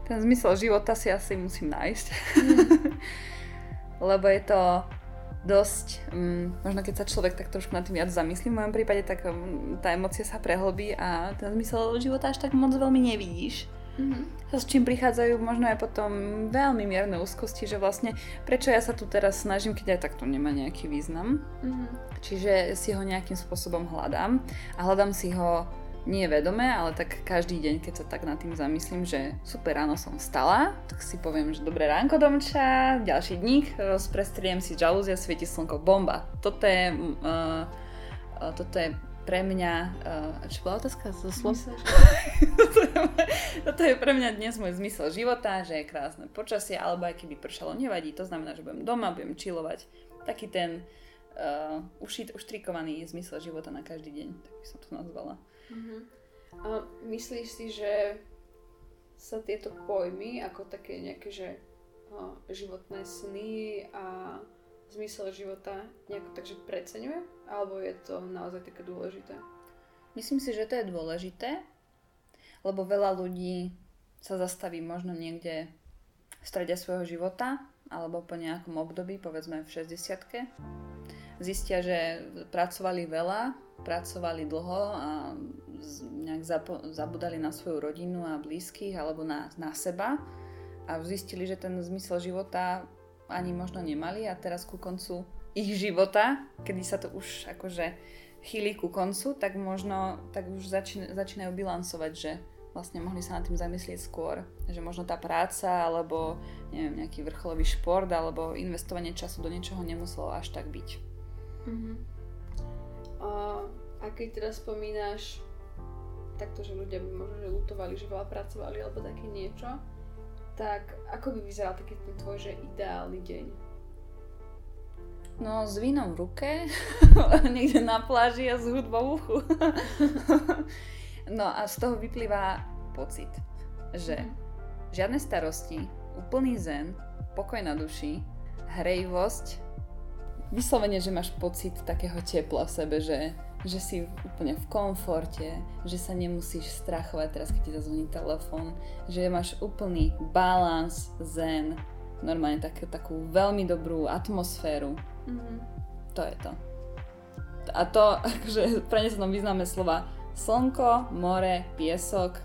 ten zmysel života si asi musím nájsť. Lebo je to dosť, možno keď sa človek tak trošku nad tým viac zamyslí, v mojom prípade, tak tá emócia sa prehlbí a ten zmysel života až tak moc veľmi nevidíš. S čím prichádzajú možno aj potom veľmi mierne úzkosti, že vlastne prečo ja sa tu teraz snažím, keď aj tak to nemá nejaký význam. Čiže si ho nejakým spôsobom hľadám a hľadám si ho nie vedomé, ale tak každý deň, keď sa tak nad tým zamyslím, že super, ráno som vstala, tak si poviem, že dobré ránko, Domča, ďalší dník, rozprestriem si žalúzia, svieti slnko, bomba. Toto je pre mňa, čo bola otázka zo slov? Toto je pre mňa dnes môj zmysel života, že je krásne počasie, alebo aj keby pršalo, nevadí, to znamená, že budem doma, budem chillovať, taký ten uštrikovaný zmysel života na každý deň, tak by som to nazvala. A myslíš si, že sa tieto pojmy ako také nejaké, že životné sny a zmysel života nejako takže preceňuje? Alebo je to naozaj také dôležité? Myslím si, že to je dôležité, lebo veľa ľudí sa zastaví možno niekde v strede svojho života alebo po nejakom období, povedzme v 60-ke. Zistia, že pracovali veľa, pracovali dlho a nejak zabudali na svoju rodinu a blízkych alebo na seba a zistili, že ten zmysel života ani možno nemali a teraz ku koncu ich života, kedy sa to už akože chýli ku koncu, tak možno tak už začínajú bilancovať, že vlastne mohli sa nad tým zamyslieť skôr, že možno tá práca alebo neviem, nejaký vrcholový šport alebo investovanie času do niečoho nemuselo až tak byť. A keď teraz spomínaš takto, že ľudia by možno že ľutovali, že veľa pracovali alebo také niečo, tak ako by vyzeral taký ten tvoj, že ideálny deň? No s vínom v ruke, niekde na pláži a s hudbou v uchu. No a z toho vyplýva pocit, že žiadne starosti, úplný zen, pokoj na duši, hrejivosť, vyslovene, že máš pocit takého tepla v sebe, že si úplne v komforte, že sa nemusíš strachovať teraz, keď ti zazvoní telefón, že máš úplný balans, zen, normálne takú veľmi dobrú atmosféru. To je to. A to, akože v prenesenom význame slova slnko, more, piesok,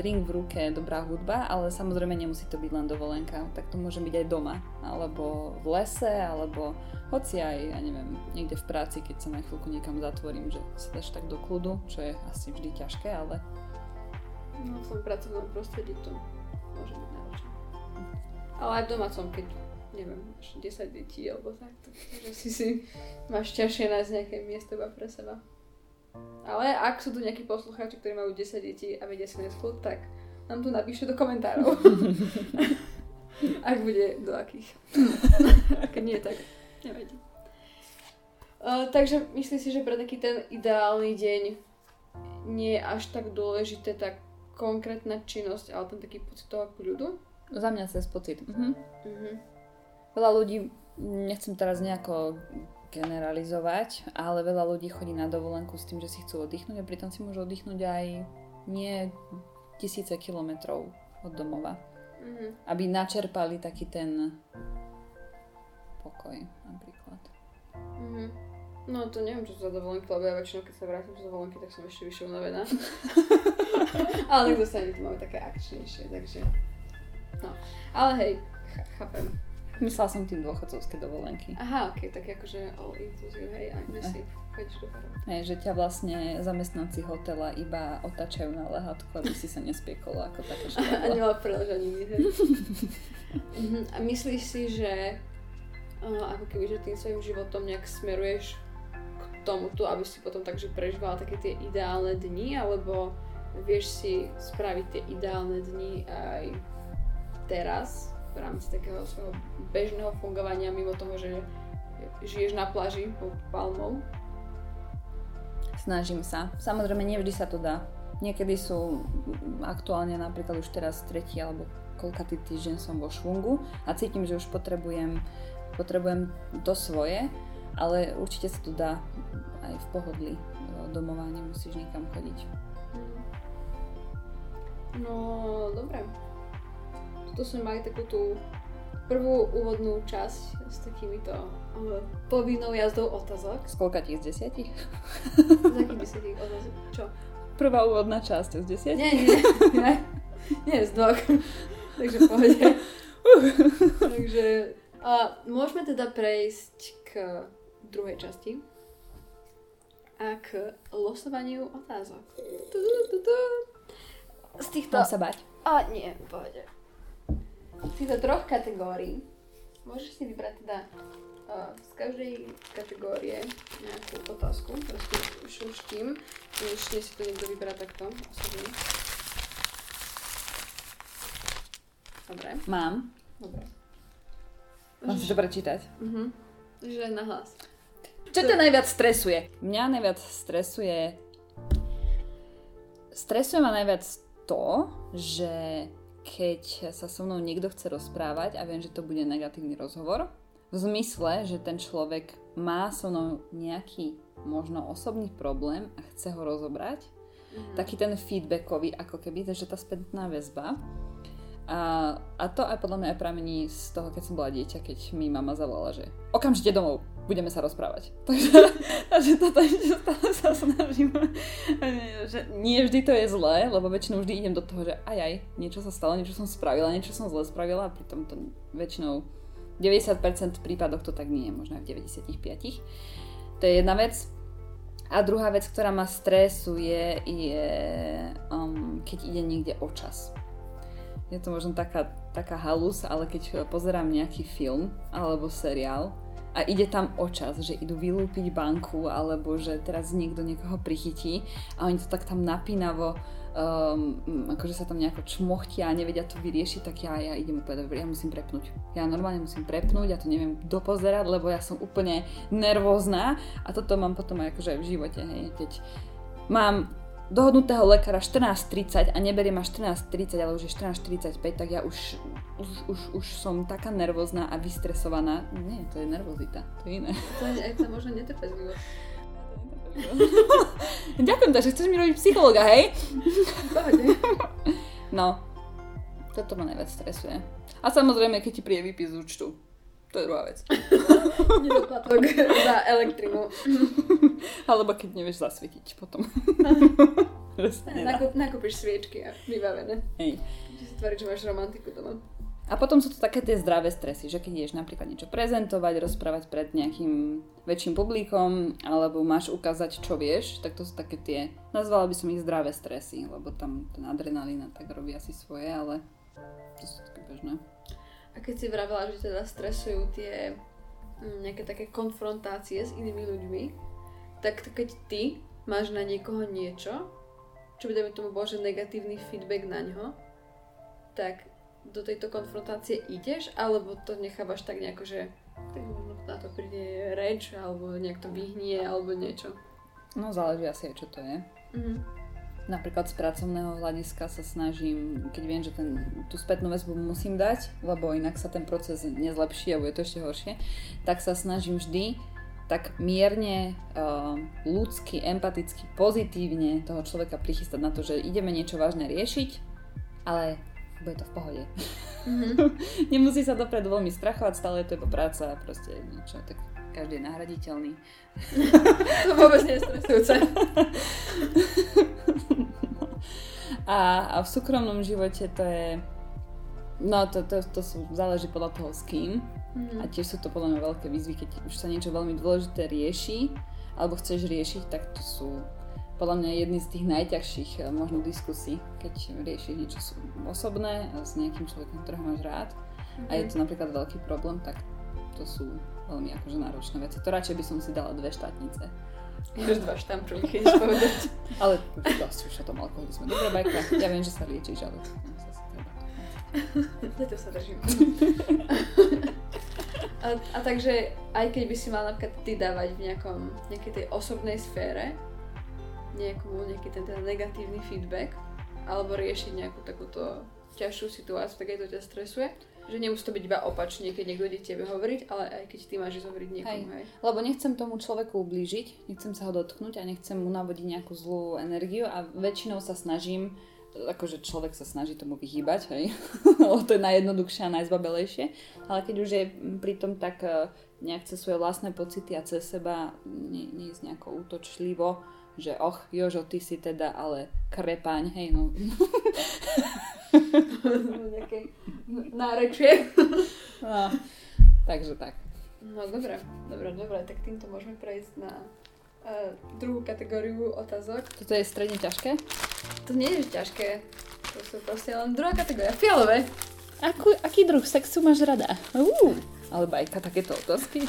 drink v ruke, dobrá hudba, ale samozrejme nemusí to byť len dovolenka, tak to môže byť aj doma, alebo v lese, alebo hoci aj, ja neviem, niekde v práci, keď sa na chvíľku niekam zatvorím, že sa dáš tak do kľudu, čo je asi vždy ťažké, ale... No v tom pracovnom prostredí to môže byť náročné. Ale aj v domácom, keď, neviem, máš 10 detí, alebo tak, takže si máš ťažšie nájsť nejaké miesto iba pre seba. Ale ak sú tu nejakí poslucháči, ktorí majú 10 detí a vedia si nájsť kľud, tak nám tu napíšte do komentárov. Ak bude, do akých. Keď nie, tak... Nevadí. Takže myslím si, že pre taký ten ideálny deň nie je až tak dôležité tá konkrétna činnosť, ale ten taký pocit toho kľudu. Za mňa cez pocit. Veľa ľudí, nechcem teraz nejako generalizovať, ale veľa ľudí chodí na dovolenku s tým, že si chcú oddychnúť a pritom si môžu oddychnúť aj nie tisíce kilometrov od domova. Aby načerpali taký ten pokoj napríklad. No to neviem, čo sú za dovolenky, lebo ja väčšinou, keď sa vrátim z dovolenky, tak som ešte vyššie unavená. Ale niekto sa my tu máme také akčnejšie, takže... No, ale hej, chápem. Myslela som tým dôchodcovské dovolenky. Aha, okej, tak akože all inclusive, hej, aj nesip, chodíš do paru. Hej, že ťa vlastne zamestnanci hotela iba otáčajú na lehátku, aby si sa nespiekola ako také škodla. A nemala preloženie, hej. A myslíš si, že... ako keby, že tým svojím životom nejak smeruješ k tomuto, aby si potom takže prežívala také tie ideálne dni, alebo vieš si spraviť tie ideálne dni aj teraz, v rámci takého svojho bežného fungovania, mimo toho, že žiješ na pláži pod palmou? Snažím sa. Samozrejme, nevždy sa to dá. Niekedy sú aktuálne napríklad už teraz tretí alebo koľkatý týždeň som vo švungu a cítim, že už potrebujem to svoje, ale určite sa to dá aj aj v pohodlí domova, nemusíš nikam chodiť. No, dobre. Toto sme mali takú tú prvú úvodnú časť s takýmito povinnou jazdou otázok. Koľka ti z 10? Z akých 10 otázok? Čo? Prvá úvodná časť z 10? Nie. Nie, z 2. Takže pohode. Takže môžeme teda prejsť k druhej časti a k losovaniu otázok. Z týchto... Mám sa bať. Nie, pohode. Z týchto 3 kategórií môžeš si vybrať teda z každej kategórie nejakú otázku. Proste šuštím, než si to niekto vyberá takto osobne. Dobre. Mám. Dobre. Mám si to prečítať. Mhm. Že nahlas. Čo ťa najviac stresuje? Mňa najviac stresuje... Stresuje ma najviac to, že keď sa so mnou niekto chce rozprávať a viem, že to bude negatívny rozhovor, v zmysle, že ten človek má so mnou nejaký možno osobný problém a chce ho rozobrať, taký ten feedbackový, ako keby, takže tá spätná väzba. A to aj podľa mňa pramení z toho, keď som bola dieťa, keď mi mama zavolala, že okamžite domov, budeme sa rozprávať. Takže toto ešte stále sa snažím. Že nie vždy to je zlé, lebo väčšinou vždy idem do toho, že aj, niečo sa stalo, niečo som spravila, niečo som zle spravila a pritom to väčšinou 90% prípadoch to tak nie je, možno aj v 95%. To je jedna vec. A druhá vec, ktorá ma stresuje, je keď ide niekde o čas. Je to možno taká halus, ale keď pozerám nejaký film alebo seriál a ide tam o čas, že idú vylúpiť banku alebo že teraz niekto niekoho prichytí a oni to tak tam napínavo akože sa tam nejako čmochtia a nevedia to vyriešiť, tak ja idem úplne, ja musím prepnúť. Ja normálne musím prepnúť, ja to neviem dopozerať, lebo ja som úplne nervózna a toto mám potom aj akože aj v živote, hej, keď mám dohodnutého lekára 14:30 a neberiem až 14:30, ale už je 14:45, tak ja už som taká nervózna a vystresovaná. Nie, to je nervozita, to je iné. To je aj to možno netrpezlivosť. Ďakujem, takže chceš mi robiť psychologa, hej? No, toto ma najviac stresuje. A samozrejme, keď ti príde výpis z účtu. To je druhá vec. Nedoplatok za elektrinu. Alebo keď nevieš zasvietiť potom. Nakúpiš sviečky a vybavené. Hej. Že si tváriš, že máš romantiku doma. A potom sú to také tie zdravé stresy, že keď ideš napríklad niečo prezentovať, rozprávať pred nejakým väčším publikom, alebo máš ukázať, čo vieš, tak to sú také tie, nazvala by som ich zdravé stresy, lebo tam ten adrenalín tak robí asi svoje, ale to sú také bežné. A keď si vravila, že teda stresujú tie nejaké také konfrontácie s inými ľuďmi, tak keď ty máš na niekoho niečo, čo by dajme tomu bol, že negatívny feedback na ňo, tak do tejto konfrontácie ideš, alebo to nechávaš tak nejako, že na to príde reč, alebo nejak to vyhnie, alebo niečo? No záleží asi aj, čo to je. Mhm. Napríklad z pracovného hľadiska sa snažím, keď viem, že tú spätnú väzbu musím dať, lebo inak sa ten proces nezlepší a bude to ešte horšie, tak sa snažím vždy tak mierne, ľudsky, empaticky, pozitívne toho človeka prichystať na to, že ideme niečo vážne riešiť, ale bude to v pohode. Mm-hmm. Nemusí sa dopredu veľmi strachovať, stále je to iba práca a proste niečo, tak každý je nahraditeľný. To vôbec nie je stresujúce. A v súkromnom živote to je, no to sú, záleží podľa toho s kým a tiež sú to podľa mňa veľké výzvy, keď už sa niečo veľmi dôležité rieši alebo chceš riešiť, tak to sú podľa mňa jedny z tých najťažších možno diskusí, keď riešiš niečo osobné s nejakým človekom, ktorého máš rád a je to napríklad veľký problém, tak to sú veľmi akože náročné veci, to radšej by som si dala 2 štátnice. Už 2 štamprúli, keď ideš povedať. Ale dosť už o tom alkoholizme. Dobrá bajka, ja viem, že sa liečíš, ale... Zatiaľ sa držím. A takže, aj keď by si mal napríklad ty dávať v nejakej tej osobnej sfére nejaký ten negatívny feedback alebo riešiť nejakú takúto ťažšiu situáciu, tak aj to ťa stresuje? Že nemusí to byť iba opačne, keď niekto ide tebe hovoriť, ale aj keď ty máš hovoriť niekomu, hej. Lebo nechcem tomu človeku ublížiť, nechcem sa ho dotknúť a nechcem mu navodiť nejakú zlú energiu a väčšinou sa snažím, akože človek sa snaží tomu vyhýbať, hej. To je najjednoduchšie a najzbabelejšie, ale keď už je pritom tak nejak cez svoje vlastné pocity a cez seba nie ísť nejako útočlivo, že och, Jožo, ty si teda ale krepaň, hej, no. Nejaké nárečie. No, takže tak. No dobre, tak týmto môžeme prejsť na druhú kategóriu otázok. Toto je stredne ťažké? To nie je ťažké, to sú proste len druhá kategória, fialové. Aký druh sexu máš rada? Alebo aj takéto otázky.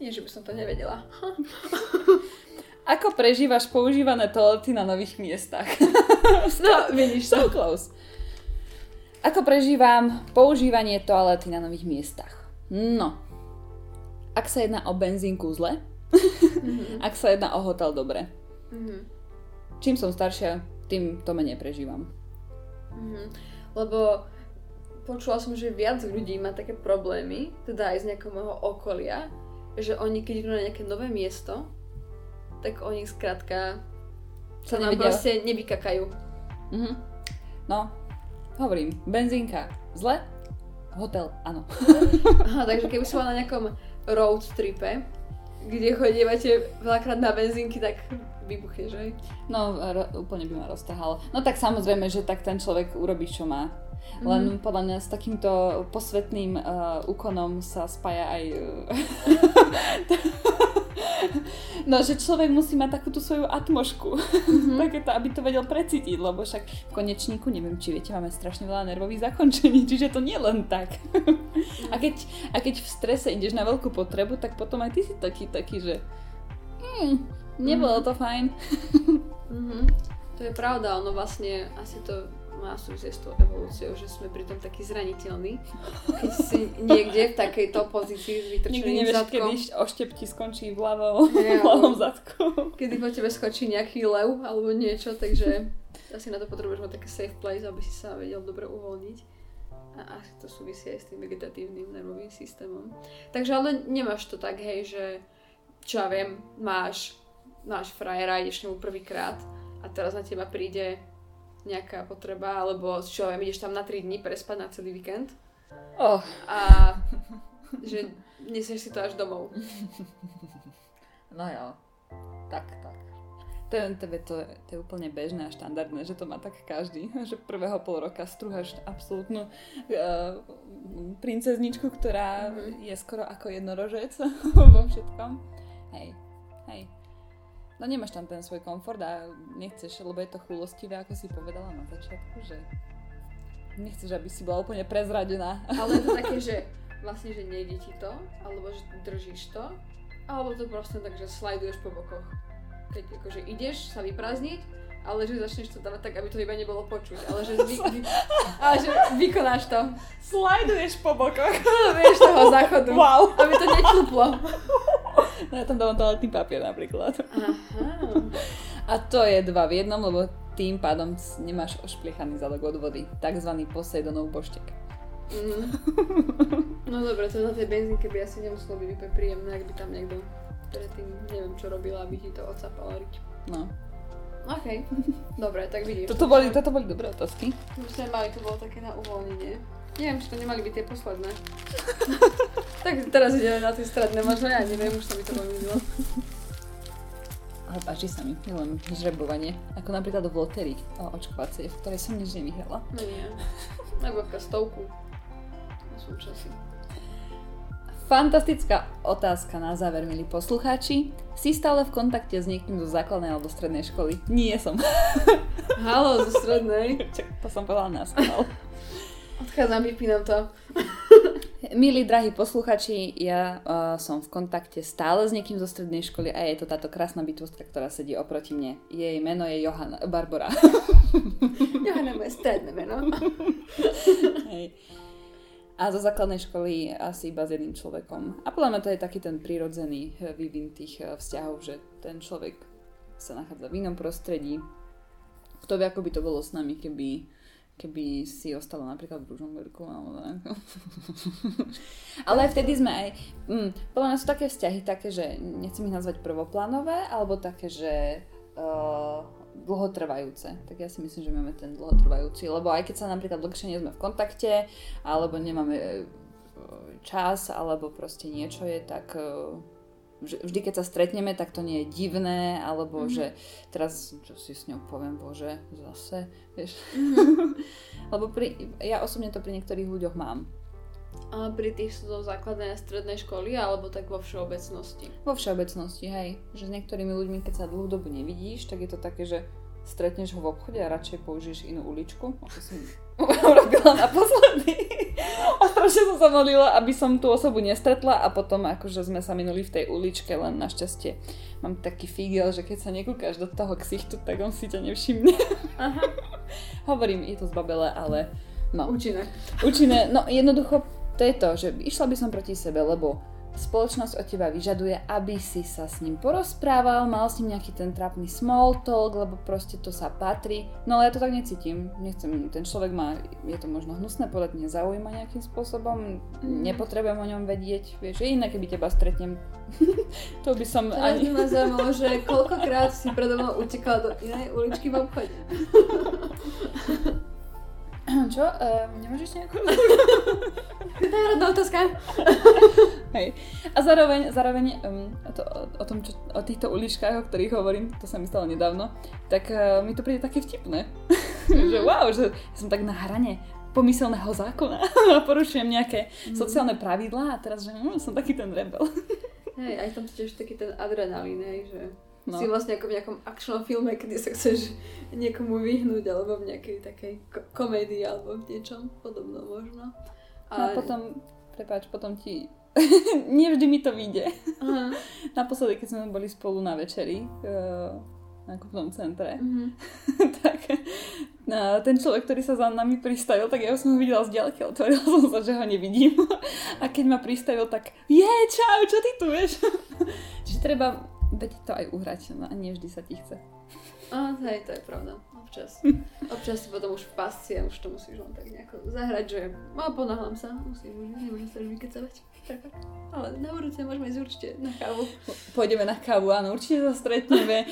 Nie, že by som to nevedela. Ako prežívaš používané toalety na nových miestach? No, vidíš to. So close. Ako prežívam používanie toalety na nových miestach? No. Ak sa jedná o benzínku, zle. Mm-hmm. Ak sa jedná o hotel, dobre. Mm-hmm. Čím som staršia, tým to menej prežívam. Mm-hmm. Lebo počula som, že viac ľudí má také problémy, teda aj z nejakého môjho okolia, že oni keď idú na nejaké nové miesto, tak oni skrátka sa nám proste nevykakajú. Mm-hmm. No, hovorím, benzínka zle, hotel áno. Aha, takže keby som na nejakom road tripe, kde chodívate veľakrát na benzínky, tak vybuchneš, že? No, úplne by ma roztrhalo. No tak samozrejme, že tak ten človek urobí, čo má. Len podľa mňa s takýmto posvetným úkonom sa spája aj... No, že človek musí mať takúto svoju atmošku, takéto, aby to vedel precítiť, lebo však v konečníku, neviem, či viete, máme strašne veľa nervových zakončení, čiže to nie len tak. A keď v strese ideš na veľkú potrebu, tak potom aj ty si taký, že nebolo to fajn. To je pravda, ono vlastne asi to má súvisť s tou evolúciou, že sme pritom takí zraniteľní, keď si niekde v takejto pozícii s vytrčeným zadkom. Nikdy nevieš, kedy oštep ti skončí v ľavom zadku. Kedy po tebe skočí nejaký lev alebo niečo, takže asi na to potrebuješ mať také safe place, aby si sa vedel dobre uvoľniť. A asi to súvisí aj s tým vegetatívnym nervovým systémom. Takže ale nemáš to tak, hej, že čo ja viem, máš frajera, ideš nemu prvýkrát a teraz na teba príde nejaká potreba, alebo čo ja viem, ideš tam na 3 dní prespať na celý víkend a že nesieš si to až domov. No jo, tak. To je úplne bežné a štandardné, že to má tak každý, že prvého pol roka strúhaš absolútnu princezničku, ktorá je skoro ako jednorožec vo všetkom. Hej. No nemáš tam ten svoj komfort a nechceš, lebo je to chulostivé, ako si povedala na začiatku, že nechceš, aby si bola úplne prezradená. Ale je to také, že vlastne, že nejde ti to, alebo že držíš to, alebo to proste tak, že slajduješ po bokoch. Keď akože ideš sa vyprázdniť, ale že začneš to dávať tak, aby to iba nebolo počuť, ale že, že vykonáš to. Slajduješ po bokoch. Vieš toho záchodu, aby to netluplo. No ja tam dávam toaletný papier napríklad. Aha. A to je 2 v jednom, lebo tým pádom nemáš ošpliechaný zadok od vody. Takzvaný Posejdonov Boštek. No dobre, to na tej benzínke by asi nemuselo byť úplne príjemné, ak by tam niekto predtým neviem čo robila, aby ti to odsapala riť. No. Okej, dobre, tak vidíš. Toto boli dobré otázky. To bolo také na uvoľnenie. Neviem, či to nemali byť tie posledné. Tak teraz ideme na tie stredné, možno ja neviem, už sa mi to pomýlilo. Ale páči sa mi, milujem žrebovanie. Ako napríklad v lotérii očkovacej, v ktorej som nič nevyhrala. No nie, alebo v kastovku. Na súčasí. Fantastická otázka na záver, milí poslucháči. Si stále v kontakte s niekým zo základnej alebo strednej školy? Nie som. Haló, zo strednej? To som povedala na skál. Odchádzam, vypínam to. Milí, drahí posluchači, ja som v kontakte stále s niekým zo strednej školy a je to táto krásna bytostka, ktorá sedí oproti mne. Jej meno je Barbora. Johana je moje stredné meno. Hej. A zo základnej školy asi iba s jedným človekom. A podľa mňa to je taký ten prirodzený vývin tých vzťahov, že ten človek sa nachádza v inom prostredí. Kto vie, ako by to bolo s nami, keby keby si ostala napríklad v Ružomberku alebo nejako. Ale vtedy sme aj, podľa mňa sú také vzťahy také, že nechcem ich nazvať prvoplánové, alebo také, že dlhotrvajúce. Tak ja si myslím, že máme ten dlhotrvajúci, lebo aj keď sa napríklad dlhšie nie sme v kontakte, alebo nemáme čas, alebo proste niečo je, tak vždy keď sa stretneme, tak to nie je divné, alebo že teraz čo si s ňou poviem, bože, zase, vieš. Lebo ja osobne to pri niektorých ľuďoch mám. A pri tých zo základnej a strednej školy, alebo tak vo všeobecnosti? Vo všeobecnosti, hej. Že s niektorými ľuďmi, keď sa dlhú dobu nevidíš, tak je to také, že stretneš ho v obchode a radšej použiješ inú uličku, ako som urobila naposledy. A strašne som sa modlila, aby som tú osobu nestretla a potom akože sme sa minuli v tej uličke, len našťastie mám taký fígel, že keď sa nekúkáš do toho ksichtu, tak on si ťa nevšimne. Aha. Hovorím, je to zbabelé, ale no. Účinné. No jednoducho to je to, že išla by som proti sebe, lebo spoločnosť od teba vyžaduje, aby si sa s ním porozprával, mal s ním nejaký ten trápny small talk, lebo proste to sa patrí. No ale ja to tak necítim, nechcem, ten človek má, je to možno hnusné, podľa mňa zaujíma nejakým spôsobom, nepotrebujem o ňom vedieť, vieš, je iné, keby teba stretnem, to by som ani... Teraz by ma zaujímalo, že koľkokrát si predo mnou utekala do inej uličky v obchode. Čo? Nemôžeš nejako? To je rodná otázka. Hej. A zároveň o tom, čo, o týchto uličkách, o ktorých hovorím, to sa mi stalo nedávno, tak mi to príde také vtipné. Že wow, že som tak na hrane pomyselného zákona a porušujem nejaké sociálne pravidlá a teraz, že som taký ten rebel. Hej, aj tam si tiež taký ten adrenalín, hej, že... No. Si vlastne ako v nejakom akčnom filme, kedy sa chceš niekomu vyhnúť, alebo v nejakej takej komédii, alebo v niečom podobnom možno. A potom, prepáč, potom ti... Nevždy mi to vyjde. Aha. Naposledy, keď sme boli spolu na večeri, na kúpnom centre, tak ten človek, ktorý sa za nami pristavil, tak ja som ho videla z diaľky, otvorila som sa, že ho nevidím. A keď ma pristavil, tak čau, čo ty tu vieš? Čiže treba vedieť to aj uhrať, no a nie vždy sa ti chce. Hej, to je pravda. Občas si potom už v pasci a už to musíš len tak nejako zahrať, že ponáhľam sa, nemôžem sa už vykecavať. Ale na budúce môžeme ísť určite na kávu. Pôjdeme na kávu, áno, určite sa stretneme.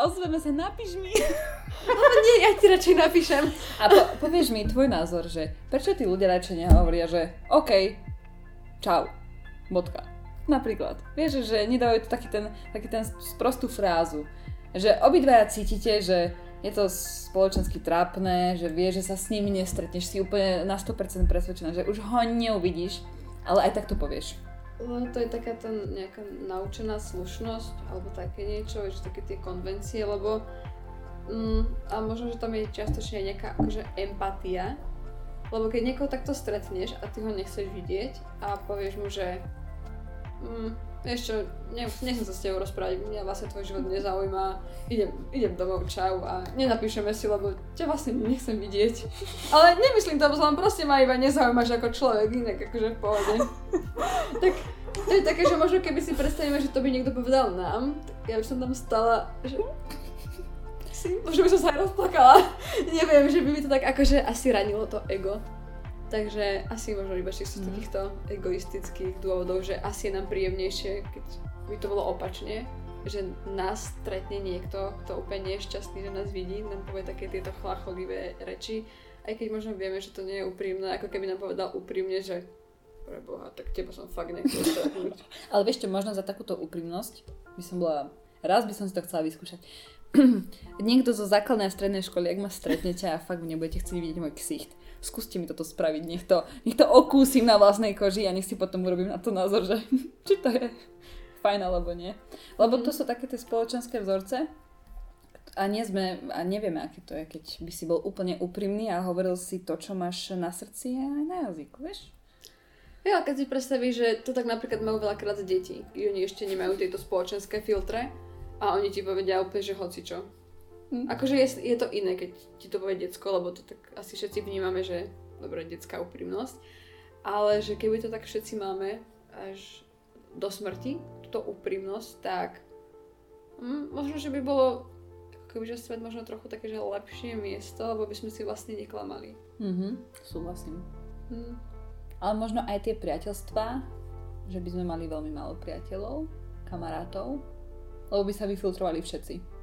Ozveme sa, napíš mi. Nie, ja ti radšej napíšem. A povieš mi tvoj názor, že prečo tí ľudia radšej nehovoria, že okej, čau, bodka. Napríklad. Vieš, že nedávajú to taký ten sprostú frázu. Že obidvaja cítite, že je to spoločensky trápne, že vieš, že sa s ním nestretneš, si úplne na 100% presvedčená, že už ho neuvidíš, ale aj tak to povieš. No, to je taká tá nejaká naučená slušnosť, alebo také niečo, že také tie konvencie, lebo a možno, že tam je častočne nejaká akože empatia, lebo keď niekoho takto stretneš a ty ho nechceš vidieť a povieš mu, že ešte nechcem sa s tebou rozprávať, mňa vlastne tvoj život nezaujíma, idem domov, čau a nenapíšeme si, lebo ťa vlastne nechcem vidieť. Ale nemyslím to, bo sa vám proste ma iba nezaujímaš ako človek, inak akože v pohode. Tak to je také, že možno keby si predstavíme, že to by niekto povedal nám, tak ja by som tam stala, že... Možno by som sa aj rozplakala, neviem, že by mi to tak akože asi ranilo to ego. Takže asi možno iba čisto z takýchto egoistických dôvodov, že asi je nám príjemnejšie, keď by to bolo opačne, že nás stretne niekto, kto úplne nešťastný, že nás vidí, nám povie také tieto chlácholivé reči, aj keď možno vieme, že to nie je úprimné, ako keby nám povedal úprimne, že preboha, tak teba som fakt nechcel stretnúť. Ale vieš čo, možno za takúto úprimnosť by som bola, raz by som si to chcela vyskúšať. Niekto zo základnej a strednej školy, ak ma stretnete a fakt nebudete chcieť vidieť môj ksicht, skúste mi toto spraviť, nech to okúsim na vlastnej koži a nech si potom urobím na to názor, že či to je fajn alebo nie. Lebo to sú také tie spoločenské vzorce a nevieme, aké to je, keď by si bol úplne úprimný a hovoril si to, čo máš na srdci a aj na jazyku, vieš? Ja, keď si predstavíš, že to tak napríklad majú veľakrát deti, oni ešte nemajú tieto spoločenské filtre. A oni ti povedia úplne, že hocičo. Akože je to iné, keď ti to povie decko, lebo to tak asi všetci vnímame, že dobrá detská úprimnosť. Ale že keby to tak všetci máme až do smrti, túto úprimnosť, tak možno, že by bolo kebyže svet možno trochu také, že lepšie miesto, lebo by sme si vlastne neklamali. Súhlasím. Ale možno aj tie priateľstvá, že by sme mali veľmi málo priateľov, kamarátov, lebo by sa vyfiltrovali všetci.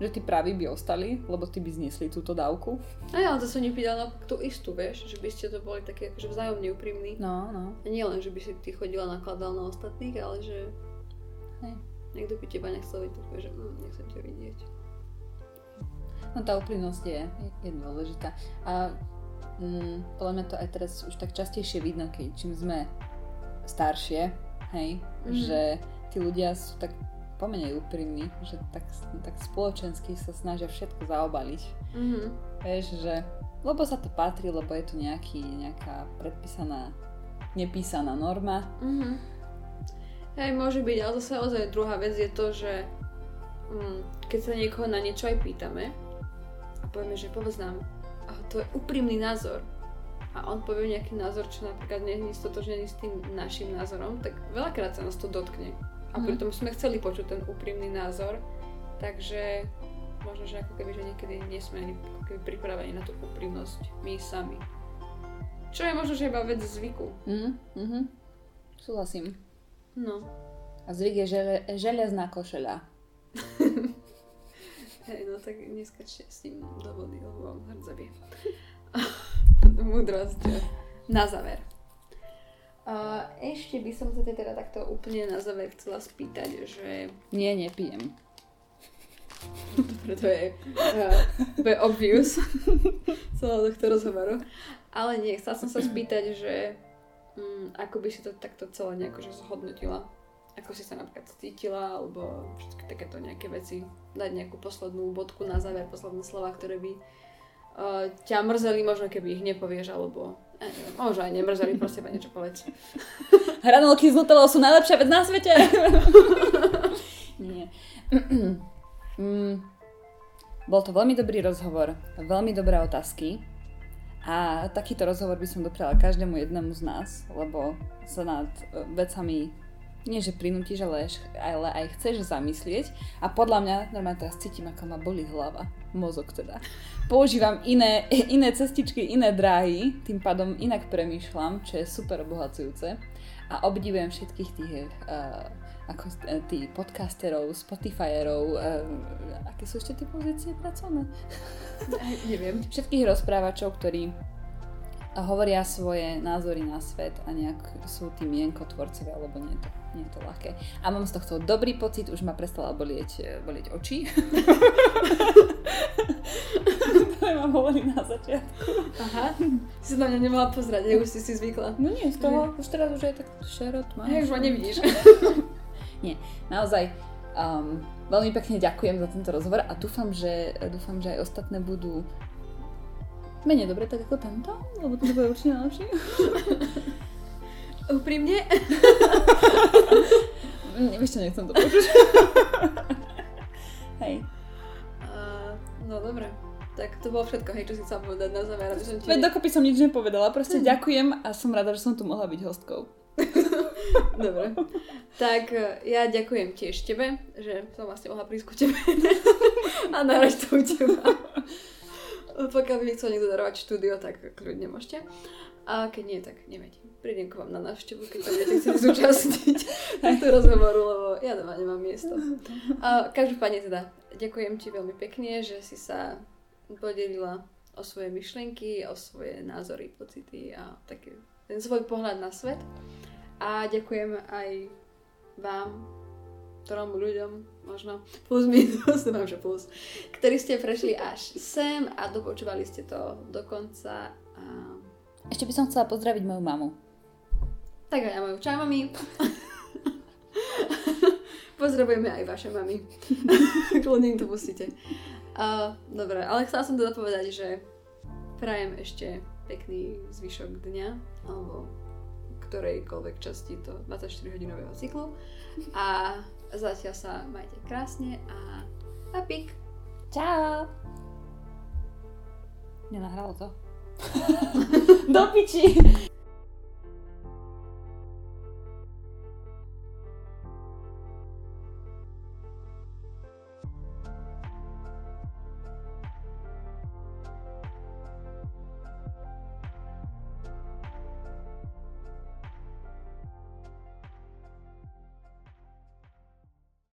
Že tí praví by ostali, lebo tí by zniesli túto dávku. A ja to som nepýtala tú istú, vieš, že by ste to boli také akože vzájomne úprimní. No. A nie len, že by si ty chodila nakladala na ostatných, ale že... Hej. Niekto by teba nechcel vidieť, že nechcem ťa vidieť. No tá úprimnosť je dôležitá. A podľa mňa to aj teraz už tak častejšie vidno, keď čím sme staršie, hej, že tí ľudia sú tak pomenej úprimní, že tak spoločensky sa snažia všetko zaobaliť. Vieš, že lebo sa to patrí, lebo je to nejaká predpísaná, nepísaná norma. Hej, môže byť, ale zase ozaj druhá vec je to, že keď sa niekoho na niečo aj pýtame a povieme, že povedz nám, to je úprimný názor a on povie nejaký názor, čo napríklad nie je stotožnený s tým našim názorom, tak veľakrát sa nás to dotkne a pritom sme chceli počuť ten úprimný názor, takže možno, že ako keby, že niekedy nie sme ani pripravení na tú úprimnosť my sami, čo je možno, že iba vec zvyku. Súhlasím. No. A zvyk je železná košeľa. Hej, no tak neskačte s ním do vody, lebo vám hrdzavie. Múdrosť. Na záver. Ešte by som sa teda takto úplne na záver chcela spýtať, že... Nie, nepijem. Preto je obvious celého tohto rozhovoru. Ale nie, chcela som sa spýtať, že... ako by si to takto celé nejako zhodnotila? Ako si sa napríklad cítila, alebo všetky takéto nejaké veci, dať nejakú poslednú bodku na záver, posledné slova, ktoré by ťa mrzeli, možno keby ich nepovieš, alebo neviem, možno aj nemrzeli, proste iba niečo povedz. Hranolky s nutelou sú najlepšia vec na svete! Nie. Bol to veľmi dobrý rozhovor, veľmi dobré otázky. A takýto rozhovor by som dopriala každému jednému z nás, lebo sa nad vecami nie že prinútiš, ale aj chceš zamyslieť. A podľa mňa normálne teraz cítim, ako ma bolí hlava, mozog teda. Používam iné cestičky, iné dráhy, tým pádom inak premýšľam, čo je super obohacujúce. A obdivujem všetkých tých tí podcasterov, Spotifyerov, aké sú ešte tie pozície pracovné? Neviem. Všetkých rozprávačov, ktorí hovoria svoje názory na svet a nejak sú tí mienkotvorcovia, alebo nie je to ľahké. A mám z tohto dobrý pocit, už ma prestala bolieť oči. To je ma bolí na začiatku. Aha, si na mňa nemala pozrať, ja už si zvykla. No nie, z toho, už teraz už je tak šerot mám. Ja už ma nevidíš. Nie, naozaj veľmi pekne ďakujem za tento rozhovor a dúfam, že aj ostatné budú menej dobre tak ako tento, lebo to bude určite najlepšie. Úprimne? Ešte nechcem to počuť. Hej. No dobre, tak to bolo všetko, hej, čo si chcela povedať na záver. Veď dokopy som nič nepovedala, proste ďakujem a som rada, že som tu mohla byť hostkou. Dobre, tak ja ďakujem tiež tebe, že som vlastne mohla prísť ku tebe a nahrať to u teba. Pokiaľ by chcel niekto darovať štúdio, tak kľudne môžete. A keď nie, tak nevedím. Prídem k vám na návštevu, keď sa budete chcieť zúčastniť tohto rozhovoru, lebo ja doma nemám miesto. Každopádne teda, ďakujem ti veľmi pekne, že si sa podelila o svoje myšlienky, o svoje názory, pocity a také ten svoj pohľad na svet. A ďakujem aj vám, ktorom ľuďom, možno plus minus, neviem, že plus, ktorí ste prešli až sem a dopočúvali ste to do konca. A... Ešte by som chcela pozdraviť moju mamu. Tak aj ja moju. Čau, mami. Pozdravujeme aj vaše mami. Kľudne im to pustíte. Dobre, ale chcela som teda povedať, že prajem ešte pekný zvyšok dňa, alebo ktorejkoľvek časti toho 24-hodinového cyklu. A zatiaľ sa majte krásne a papík! Čau! Nenahralo to. Do piči!